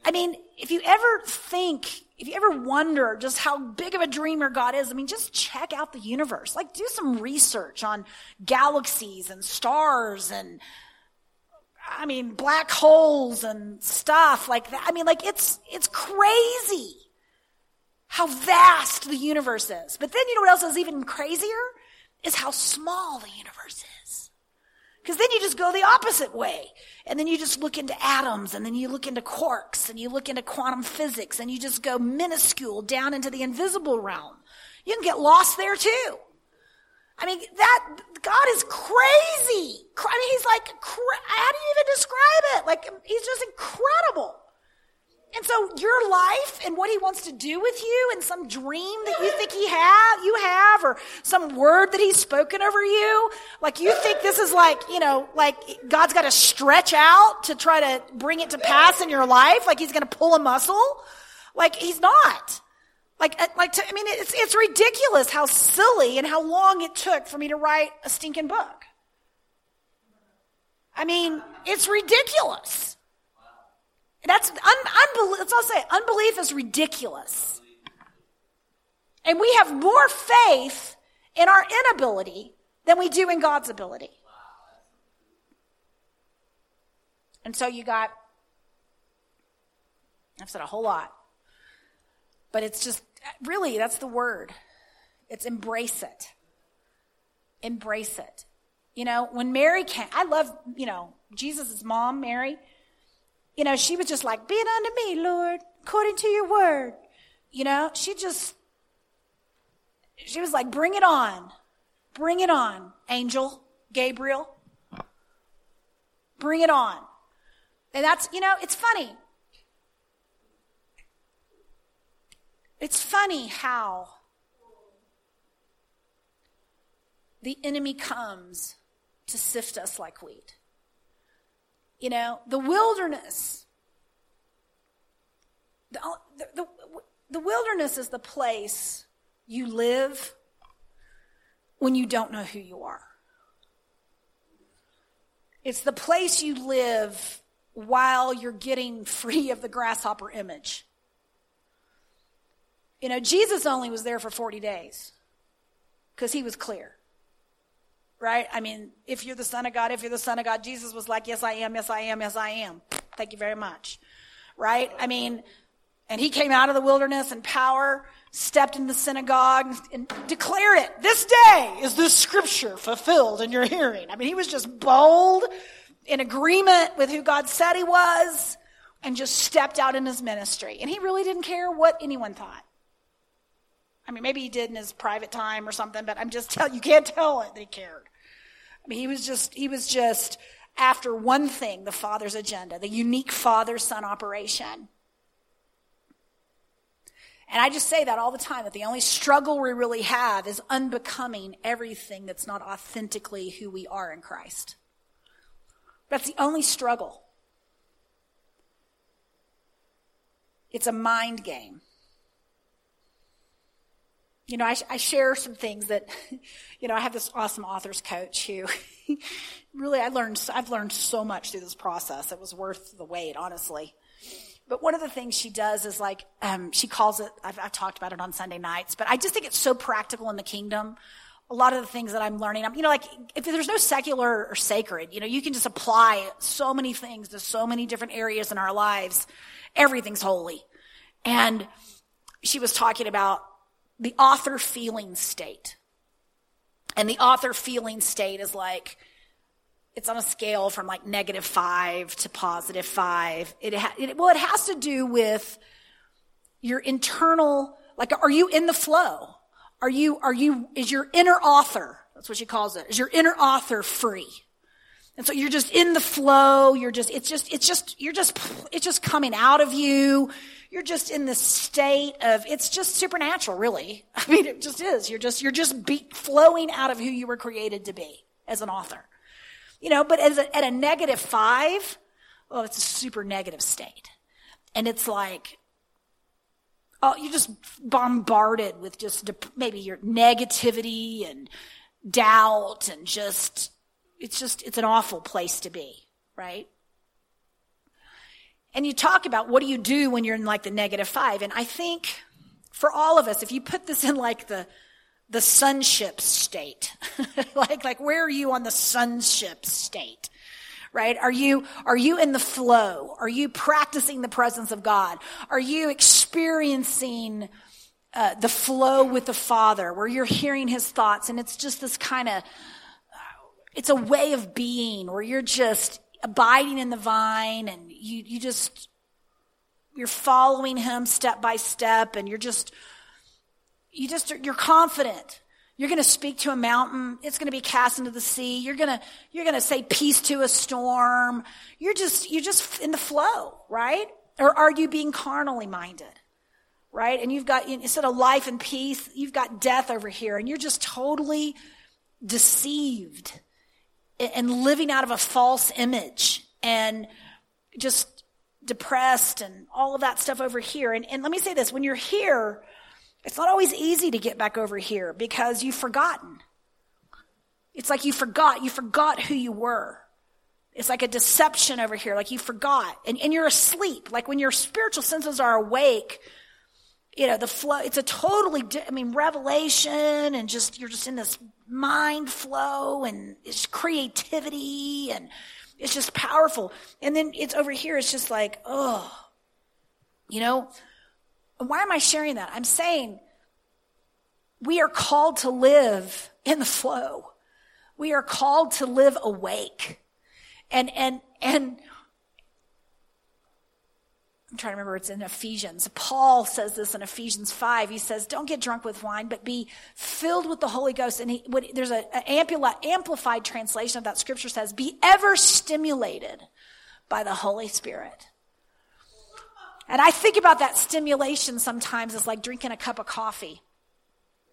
I mean, if you ever think, if you ever wonder just how big of a dreamer God is, I mean, just check out the universe. Like, do some research on galaxies and stars and, I mean, black holes and stuff like that. I mean, like, it's, it's crazy how vast the universe is. But then you know what else is even crazier? Is how small the universe is. Because then you just go the opposite way. And then you just look into atoms, and then you look into quarks, and you look into quantum physics, and you just go minuscule down into the invisible realm. You can get lost there too. I mean, that, God is crazy. I mean, he's like, how do you even describe it? Like, he's just incredible. And so your life and what he wants to do with you and some dream that you think he have, you have, or some word that he's spoken over you, like you think this is like, you know, like God's got to stretch out to try to bring it to pass in your life. Like he's going to pull a muscle. Like he's not. Like, like to, I mean, it's, it's ridiculous how silly and how long it took for me to write a stinking book. I mean, it's ridiculous. That's un, unbelief. That's all I'll say. Unbelief is ridiculous, and we have more faith in our inability than we do in God's ability. And so you got. I've said a whole lot, but it's just really that's the word. It's embrace it. Embrace it. You know, when Mary came, I love you know Jesus' mom, Mary. You know, she was just like, be it unto me, Lord, according to your word. You know, she just, she was like, bring it on. Bring it on, angel, Gabriel. Bring it on. And that's, you know, it's funny. It's funny how the enemy comes to sift us like wheat. You know, the wilderness, the, the, the wilderness is the place you live when you don't know who you are. It's the place you live while you're getting free of the grasshopper image. You know, Jesus only was there for forty days because he was clear. Right? I mean, if you're the Son of God, if you're the Son of God, Jesus was like, yes, I am, yes, I am, yes, I am. Thank you very much. Right? I mean, and he came out of the wilderness in power, stepped in the synagogue, and declared it. This day is this scripture fulfilled in your hearing. I mean, he was just bold, in agreement with who God said he was, and just stepped out in his ministry. And he really didn't care what anyone thought. I mean, maybe he did in his private time or something, but I'm just telling you, can't tell it that he cared. I mean, he was just, he was just after one thing, the Father's agenda, the unique Father-Son operation. And I just say that all the time, that the only struggle we really have is unbecoming everything that's not authentically who we are in Christ. That's the only struggle. It's a mind game. You know, I, I share some things that, you know, I have this awesome author's coach who really I learned, I've learned so much through this process. It was worth the wait, honestly. But one of the things she does is like, um, she calls it, I've, I've talked about it on Sunday nights, but I just think it's so practical in the kingdom. A lot of the things that I'm learning, I'm, you know, like if there's no secular or sacred, you know, you can just apply so many things to so many different areas in our lives. Everything's holy. And she was talking about the author feeling state. And the author feeling state is like, it's on a scale from like negative five to positive five. It, ha- it well, it has to do with your internal, like, are you in the flow? Are you, are you, is your inner author, that's what she calls it, is your inner author free? And so you're just in the flow, you're just, it's just, it's just, you're just, it's just coming out of you. You're just in this state of, it's just supernatural, really. I mean, it just is. You're just, you're just be, flowing out of who you were created to be as an author. You know, but as a, at a negative five, oh, it's a super negative state. And it's like, oh, you're just bombarded with just dep- maybe your negativity and doubt and just, it's just, it's an awful place to be, right? And you talk about what do you do when you're in like the negative five. And I think for all of us, if you put this in like the the sonship state, like like where are you on the sonship state, right? Are you are you in the flow? Are you practicing the presence of God? Are you experiencing uh, the flow with the Father, where you're hearing His thoughts, and it's just this kind of, it's a way of being where you're just abiding in the vine, and you, you just, you're following Him step by step, and you're just, you just, you're confident. You're going to speak to a mountain. It's going to be cast into the sea. You're going to, you're going to say peace to a storm. You're just, you're just in the flow, right? Or are you being carnally minded, right? And you've got, instead of life and peace, you've got death over here, and you're just totally deceived and living out of a false image and just depressed and all of that stuff over here. And, and let me say this, when you're here, it's not always easy to get back over here because you've forgotten. It's like you forgot. You forgot who you were. It's like a deception over here, like you forgot. And, and you're asleep. Like when your spiritual senses are awake, you know, the flow, it's a totally, I mean, revelation, and just, you're just in this mind flow, and it's creativity, and it's just powerful. And then it's over here, it's just like, oh, you know, why am I sharing that? I'm saying we are called to live in the flow. We are called to live awake. And, and, and, I'm trying to remember, it's in Ephesians. Paul says this in Ephesians five. He says, don't get drunk with wine, but be filled with the Holy Ghost. And he, what, there's an amplified translation of that scripture says, be ever stimulated by the Holy Spirit. And I think about that stimulation sometimes as like drinking a cup of coffee.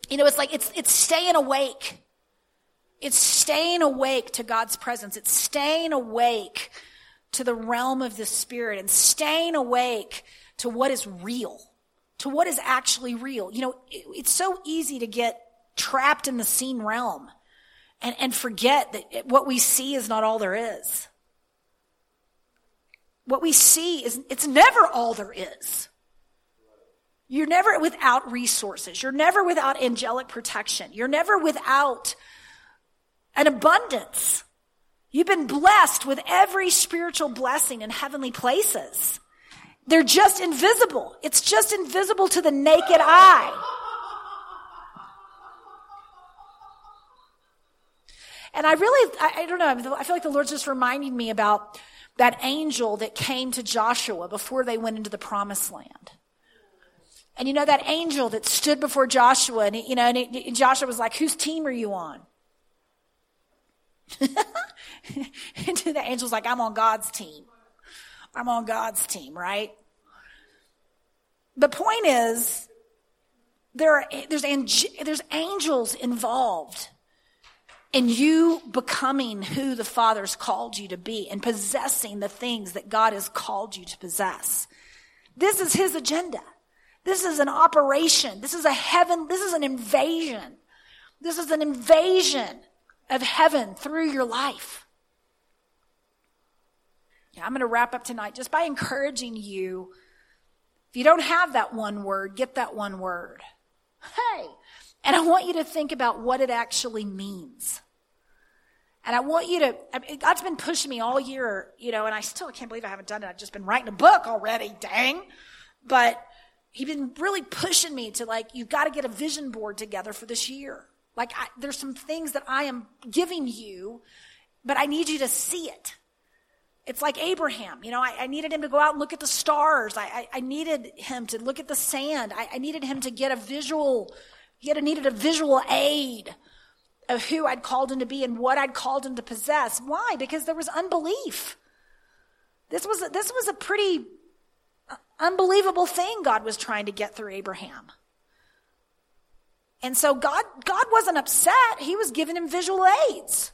You know, it's like, it's it's staying awake. It's staying awake to God's presence. It's staying awake to the realm of the Spirit, and staying awake to what is real, to what is actually real. You know, it, it's so easy to get trapped in the seen realm and, and forget that it, what we see is not all there is. What we see is, it's never all there is. You're never without resources. You're never without angelic protection. You're never without an abundance. You've been blessed with every spiritual blessing in heavenly places. They're just invisible. It's just invisible to the naked eye. And I really, I, I don't know, I feel like the Lord's just reminding me about that angel that came to Joshua before they went into the promised land. And you know, that angel that stood before Joshua, and you know, and, it, and Joshua was like, whose team are you on? And the angel's like, I'm on God's team. I'm on God's team, right? The point is, there are, there's, ange- there's angels involved in you becoming who the Father's called you to be and possessing the things that God has called you to possess. This is his agenda. This is an operation. This is a heaven. This is an invasion. This is an invasion of heaven through your life. Yeah, I'm going to wrap up tonight just by encouraging you. If you don't have that one word, get that one word. Hey, and I want you to think about what it actually means. And I want you to, I mean, God's been pushing me all year, you know, and I still can't believe I haven't done it. I've just been writing a book already, dang. But he's been really pushing me to, like, you've got to get a vision board together for this year. Like, I, there's some things that I am giving you, but I need you to see it. It's like Abraham, you know, I, I needed him to go out and look at the stars. I, I, I needed him to look at the sand. I, I needed him to get a visual, yet I needed a visual aid of who I'd called him to be and what I'd called him to possess. Why? Because there was unbelief. This was a, this was a pretty unbelievable thing God was trying to get through Abraham. And so God, God wasn't upset. He was giving him visual aids.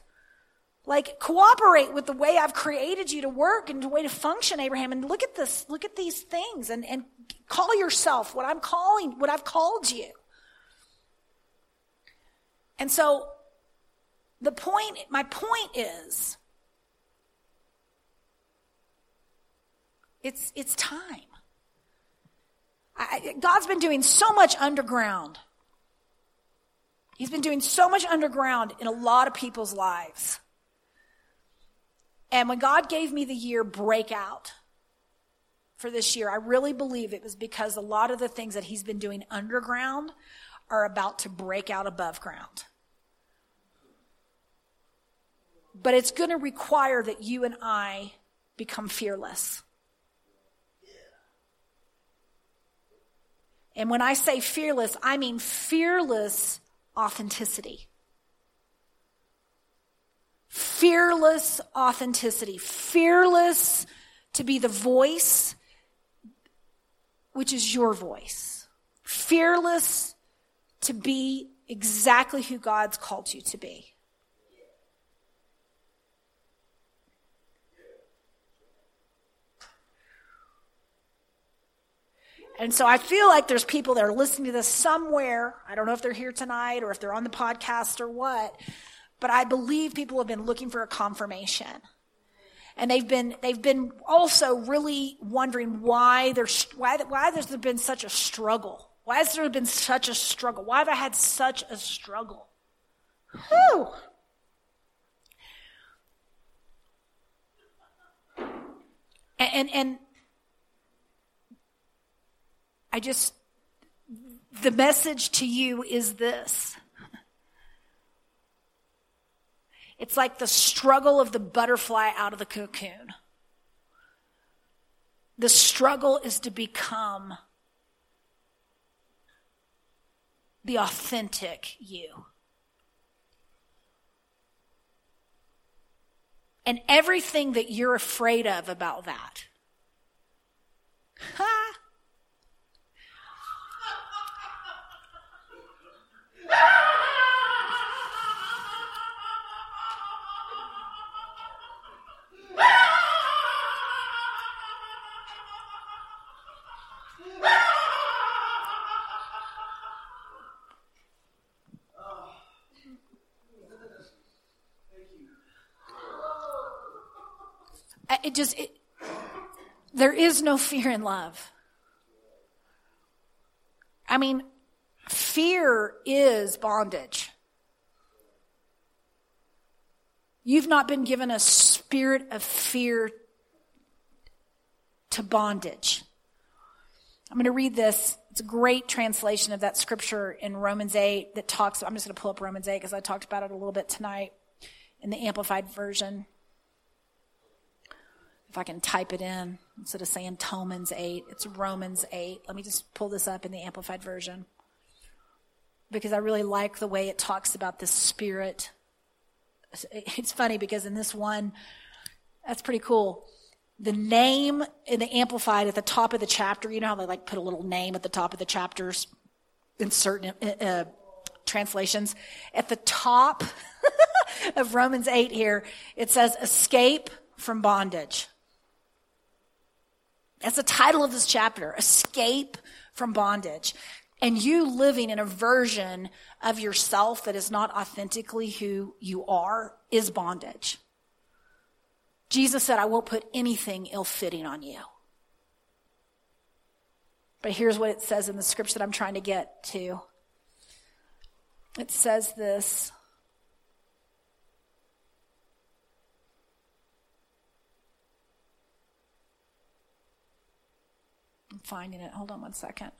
Like, cooperate with the way I've created you to work and the way to function, Abraham. And look at this, look at these things and, and call yourself what I'm calling, what I've called you. And so the point, my point is, it's, it's time. I, God's been doing so much underground. He's been doing so much underground in a lot of people's lives. And when God gave me the year breakout for this year, I really believe it was because a lot of the things that he's been doing underground are about to break out above ground. But it's going to require that you and I become fearless. And when I say fearless, I mean fearless authenticity. Fearless authenticity, fearless to be the voice, which is your voice. Fearless to be exactly who God's called you to be. And so I feel like there's people that are listening to this somewhere. I don't know if they're here tonight or if they're on the podcast or what. But I believe people have been looking for a confirmation. And they've been they've been also really wondering why there's why why there's been such a struggle. Why has there been such a struggle? Why have I had such a struggle? Whew. And, and and I just the message to you is this. It's like the struggle of the butterfly out of the cocoon. The struggle is to become the authentic you. And everything that you're afraid of about that. Ha! It just, it, there is no fear in love. I mean, fear is bondage. You've not been given a spirit of fear to bondage. I'm going to read this. It's a great translation of that scripture in Romans eight that talks, I'm just going to pull up Romans eight because I talked about it a little bit tonight in the Amplified Version. If I can type it in, instead of saying Tomans eight, it's Romans eight. Let me just pull this up in the Amplified Version because I really like the way it talks about this spirit. It's funny because in this one, that's pretty cool. The name in the Amplified at the top of the chapter, you know how they like put a little name at the top of the chapters in certain uh, translations? At the top of Romans eight here, it says, escape from bondage. That's the title of this chapter, Escape from Bondage. And you living in a version of yourself that is not authentically who you are is bondage. Jesus said, I won't put anything ill-fitting on you. But here's what it says in the scripture that I'm trying to get to. It says this. I'm finding it. Hold on one second.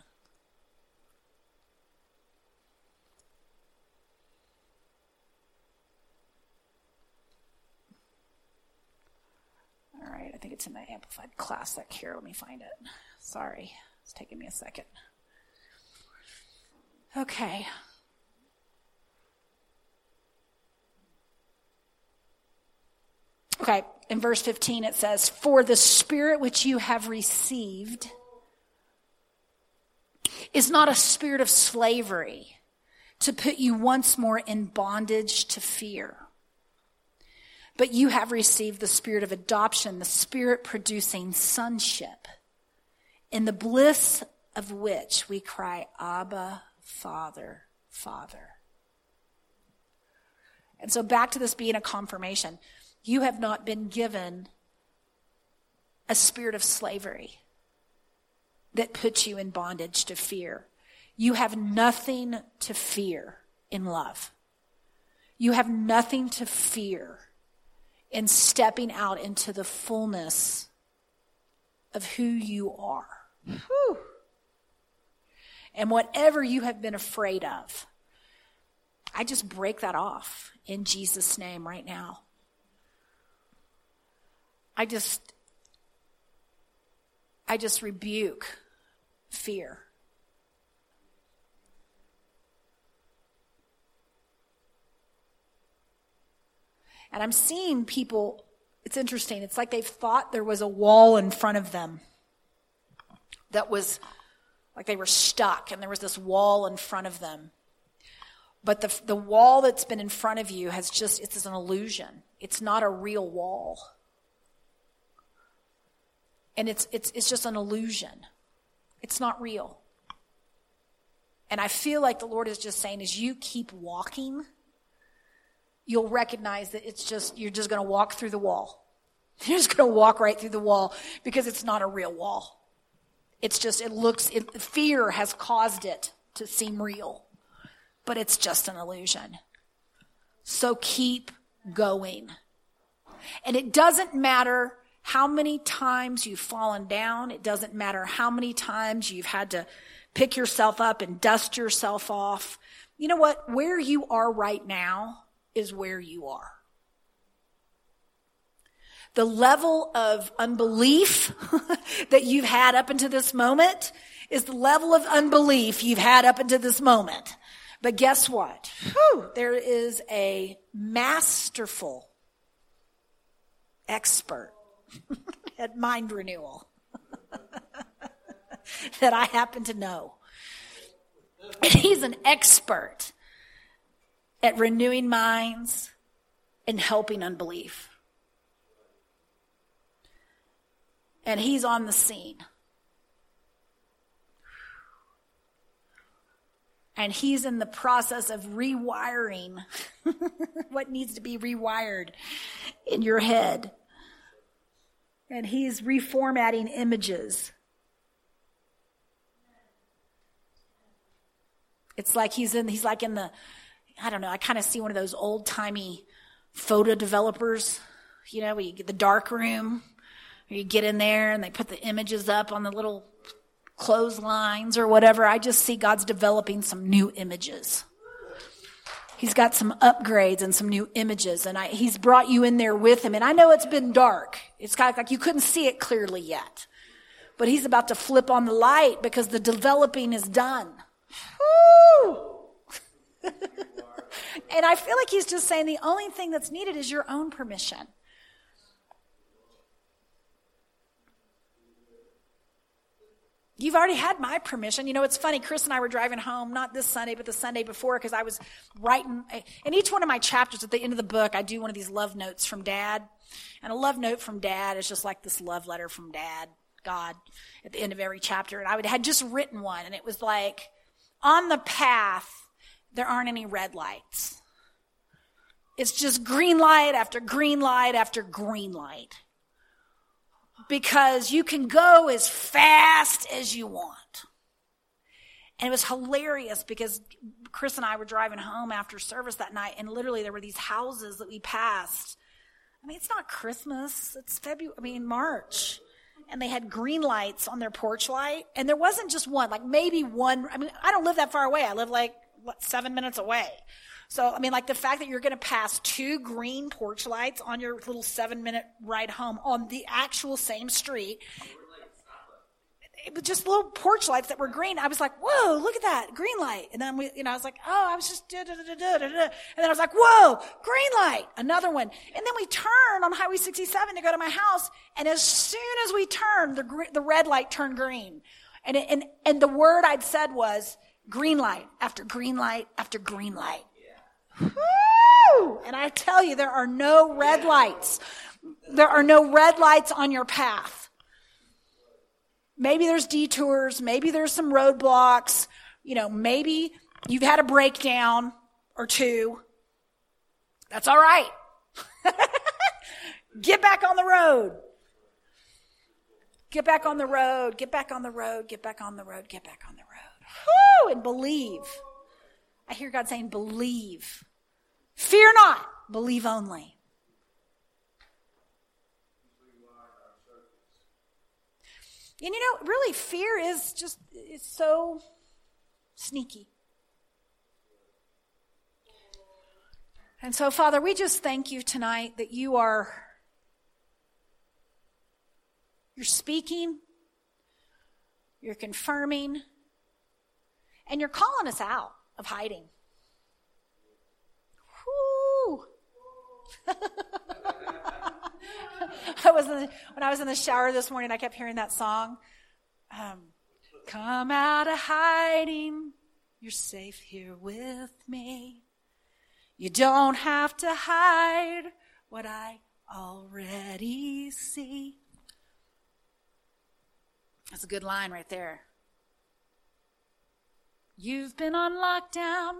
All right, I think it's in the Amplified Classic here. Let me find it. Sorry, it's taking me a second. Okay. Okay, in verse fifteen it says, for the spirit which you have received is not a spirit of slavery to put you once more in bondage to fear. But you have received the spirit of adoption, the spirit producing sonship, in the bliss of which we cry, Abba, Father, Father. And so back to this being a confirmation. You have not been given a spirit of slavery that puts you in bondage to fear. You have nothing to fear in love. You have nothing to fear in stepping out into the fullness of who you are. Whew. And whatever you have been afraid of, I just break that off in Jesus' name right now. I just, I just rebuke fear. And I'm seeing people, it's interesting, it's like they thought there was a wall in front of them that was like they were stuck and there was this wall in front of them. But the the wall that's been in front of you has just, it's an illusion. It's not a real wall. And it's it's it's just an illusion. It's not real. And I feel like the Lord is just saying, as you keep walking, you'll recognize that it's just you're just going to walk through the wall. You're just going to walk right through the wall because it's not a real wall. It's just it looks it, fear has caused it to seem real, but it's just an illusion. So keep going. And it doesn't matter how many times you've fallen down. It doesn't matter how many times you've had to pick yourself up and dust yourself off. You know what? Where you are right now is where you are. The level of unbelief that you've had up until this moment is the level of unbelief you've had up until this moment. But guess what? Whew, there is a masterful expert at mind renewal that I happen to know. And he's an expert at renewing minds and helping unbelief. And he's on the scene. And he's in the process of rewiring what needs to be rewired in your head. And he's reformatting images. It's like he's in, he's like in the, I don't know, I kind of see one of those old-timey photo developers, you know, where you get the dark room, or you get in there and they put the images up on the little clotheslines or whatever. I just see God's developing some new images. He's got some upgrades and some new images, and I, he's brought you in there with him. And I know it's been dark. It's kind of like you couldn't see it clearly yet. But he's about to flip on the light because the developing is done. Woo! And I feel like he's just saying the only thing that's needed is your own permission. You've already had my permission. You know, it's funny. Chris and I were driving home, not this Sunday, but the Sunday before, because I was writing. In each one of my chapters at the end of the book, I do one of these love notes from Dad. And a love note from Dad is just like this love letter from Dad. God at the end of every chapter. And I would had just written one, and it was like, on the path, there aren't any red lights. It's just green light after green light after green light. Because you can go as fast as you want. And it was hilarious because Chris and I were driving home after service that night, and literally there were these houses that we passed. I mean, it's not Christmas. It's February, I mean, March. And they had green lights on their porch light. And there wasn't just one, like maybe one. I mean, I don't live that far away. I live like, what, seven minutes away. So, I mean, like the fact that you're going to pass two green porch lights on your little seven-minute ride home on the actual same street. It was just little porch lights that were green. I was like, whoa, look at that, green light. And then we, you know, I was like, oh, I was just da da da da da da. And then I was like, whoa, green light, another one. And then we turned on Highway sixty-seven to go to my house. And as soon as we turned, the the red light turned green. And it, and and the word I'd said was green light after green light after green light. Yeah. Woo! And I tell you, there are no red lights. There are no red lights on your path. Maybe there's detours. Maybe there's some roadblocks. You know, maybe you've had a breakdown or two. That's all right. Get back on the road. Get back on the road. Get back on the road. Get back on the road. Get back on the road. Woo! And believe. I hear God saying, believe. Fear not. Believe only. And, you know, really, fear is just, it's so sneaky. And so, Father, we just thank you tonight that you are, you're speaking, you're confirming, and you're calling us out of hiding. Whoo! I was in the, when I was in the shower this morning, I kept hearing that song. Um, Come out of hiding. You're safe here with me. You don't have to hide what I already see. That's a good line right there. You've been on lockdown,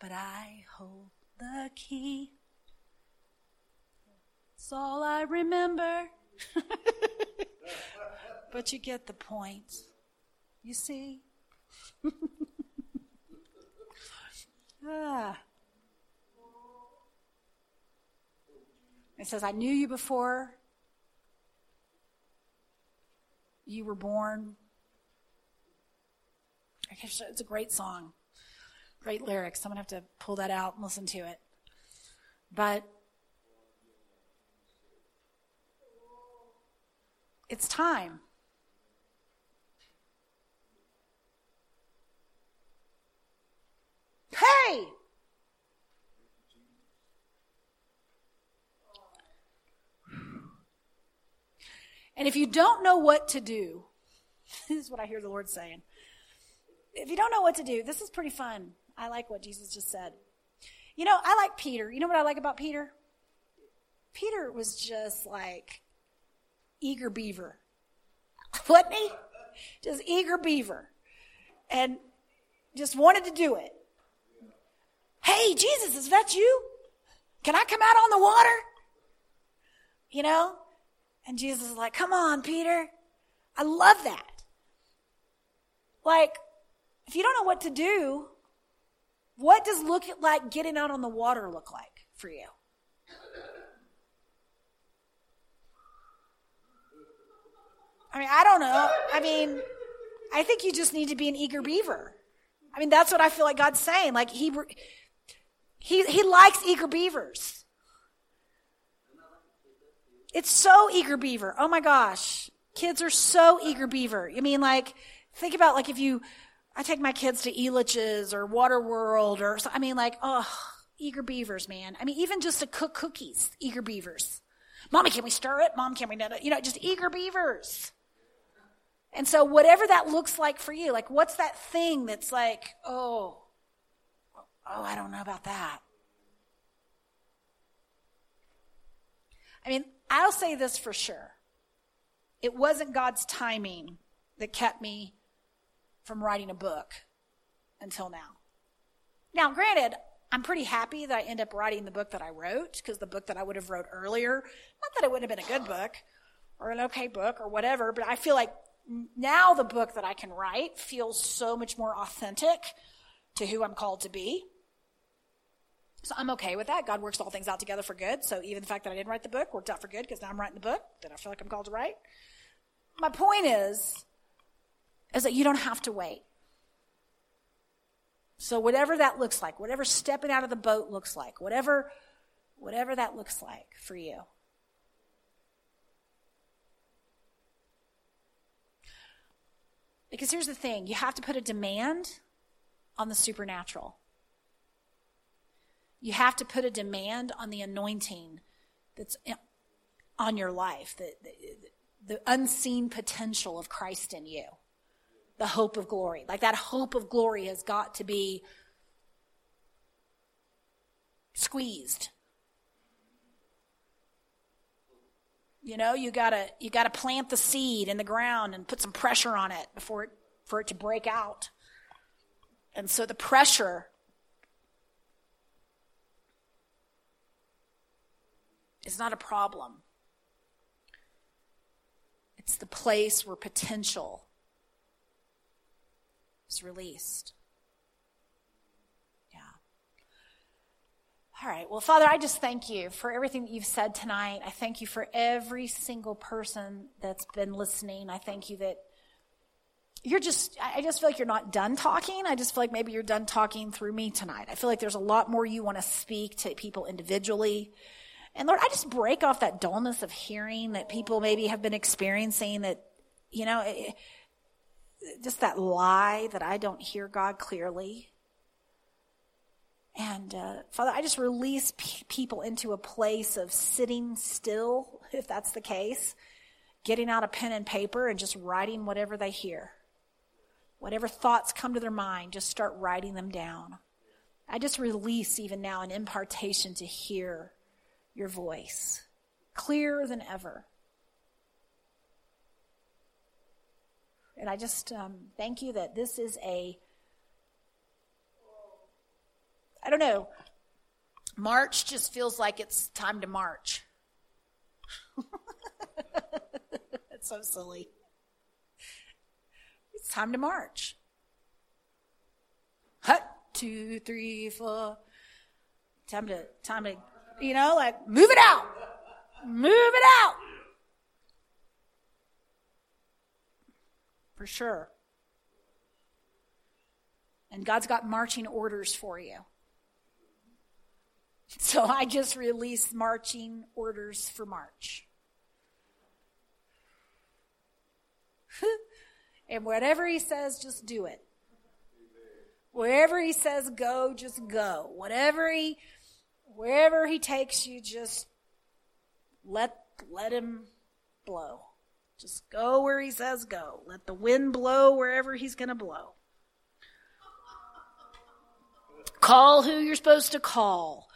but I hold the key. It's all I remember. But you get the point. You see? ah. It says, I knew you before you were born. It's a great song. Great lyrics. I'm going to have to pull that out and listen to it. But it's time. Hey! And if you don't know what to do, this is what I hear the Lord saying. If you don't know what to do, this is pretty fun. I like what Jesus just said. You know, I like Peter. You know what I like about Peter? Peter was just like, eager beaver, wasn't he? Just eager beaver, and just wanted to do it. Hey, Jesus, is that you? Can I come out on the water? You know? And Jesus is like, come on, Peter. I love that. Like, if you don't know what to do, what does look like getting out on the water look like for you? I mean, I don't know. I mean, I think you just need to be an eager beaver. I mean, that's what I feel like God's saying. Like, he he, he likes eager beavers. It's so eager beaver. Oh, my gosh. Kids are so eager beaver. I mean, like, think about, like, if you, I take my kids to Elitch's or Waterworld or, I mean, like, oh, eager beavers, man. I mean, even just to cook cookies, eager beavers. Mommy, can we stir it? Mom, can we, you know, just eager beavers. And so whatever that looks like for you, like what's that thing that's like, oh, oh, I don't know about that. I mean, I'll say this for sure. It wasn't God's timing that kept me from writing a book until now. Now, granted, I'm pretty happy that I end up writing the book that I wrote, because the book that I would have wrote earlier, not that it wouldn't have been a good book or an okay book or whatever, but I feel like now the book that I can write feels so much more authentic to who I'm called to be. So I'm okay with that. God works all things out together for good. So even the fact that I didn't write the book worked out for good, because now I'm writing the book that I feel like I'm called to write. My point is, is that you don't have to wait. So whatever that looks like, whatever stepping out of the boat looks like, whatever, whatever that looks like for you. Because here's the thing, you have to put a demand on the supernatural. You have to put a demand on the anointing that's on your life, the, the, the unseen potential of Christ in you, the hope of glory. Like, that hope of glory has got to be squeezed. You know, you gotta you gotta plant the seed in the ground and put some pressure on it before it, for it to break out. And so the pressure is not a problem. It's the place where potential is released. All right, well, Father, I just thank you for everything that you've said tonight. I thank you for every single person that's been listening. I thank you that you're just, I just feel like you're not done talking. I just feel like maybe you're done talking through me tonight. I feel like there's a lot more you want to speak to people individually. And Lord, I just break off that dullness of hearing that people maybe have been experiencing, that, you know, it, just that lie that I don't hear God clearly. And, uh, Father, I just release pe- people into a place of sitting still, if that's the case, getting out a pen and paper and just writing whatever they hear. Whatever thoughts come to their mind, just start writing them down. I just release even now an impartation to hear your voice, clearer than ever. And I just um, thank you that this is a, I don't know, March just feels like it's time to march. That's so silly. It's time to march. Hut, two, three, four. Time to, time to, you know, like, move it out. Move it out. For sure. And God's got marching orders for you. So I just released marching orders for March. And whatever he says, just do it. Wherever he says go, just go. Whatever he, wherever he takes you, just let, let him blow. Just go where he says go. Let the wind blow wherever he's going to blow. Call who you're supposed to call.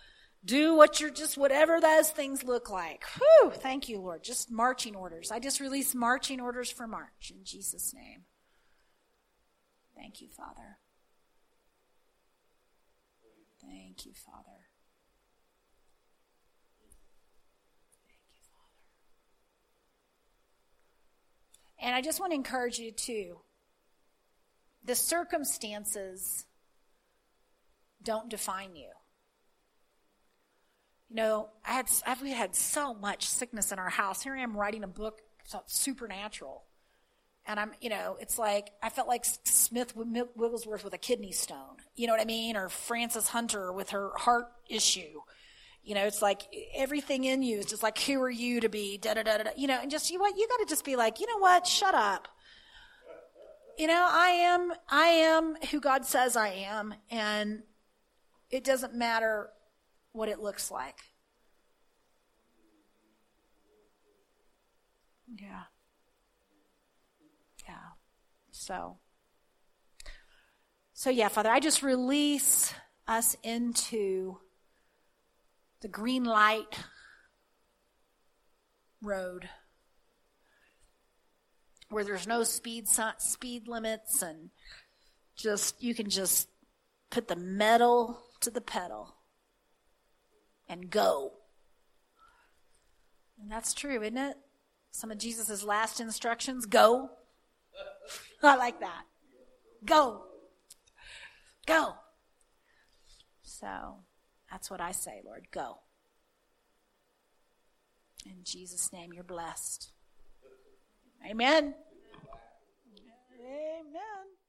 Do what you're, just whatever those things look like. Whew, thank you, Lord. Just marching orders. I just release marching orders for March in Jesus' name. Thank you, Father. Thank you, Father. Thank you, Father. And I just want to encourage you too. The circumstances don't define you. You know, I had I've, we had so much sickness in our house. Here I am writing a book about supernatural, and I'm, you know, it's like I felt like Smith Wigglesworth with a kidney stone. You know what I mean? Or Frances Hunter with her heart issue. You know, it's like everything in you is just like, who are you to be? Da da da da. You know, and just you what you got to just be like, you know what? Shut up. You know, I am I am who God says I am, and it doesn't matter what it looks like. Yeah. Yeah. So. So yeah, Father, I just release us into the green light road. where there's no speed si- speed limits, and just you can just put the metal to the pedal and go. And that's true, isn't it? Some of Jesus' last instructions, go. I like that. Go. Go. So that's what I say, Lord, go. In Jesus' name, you're blessed. Amen. Amen.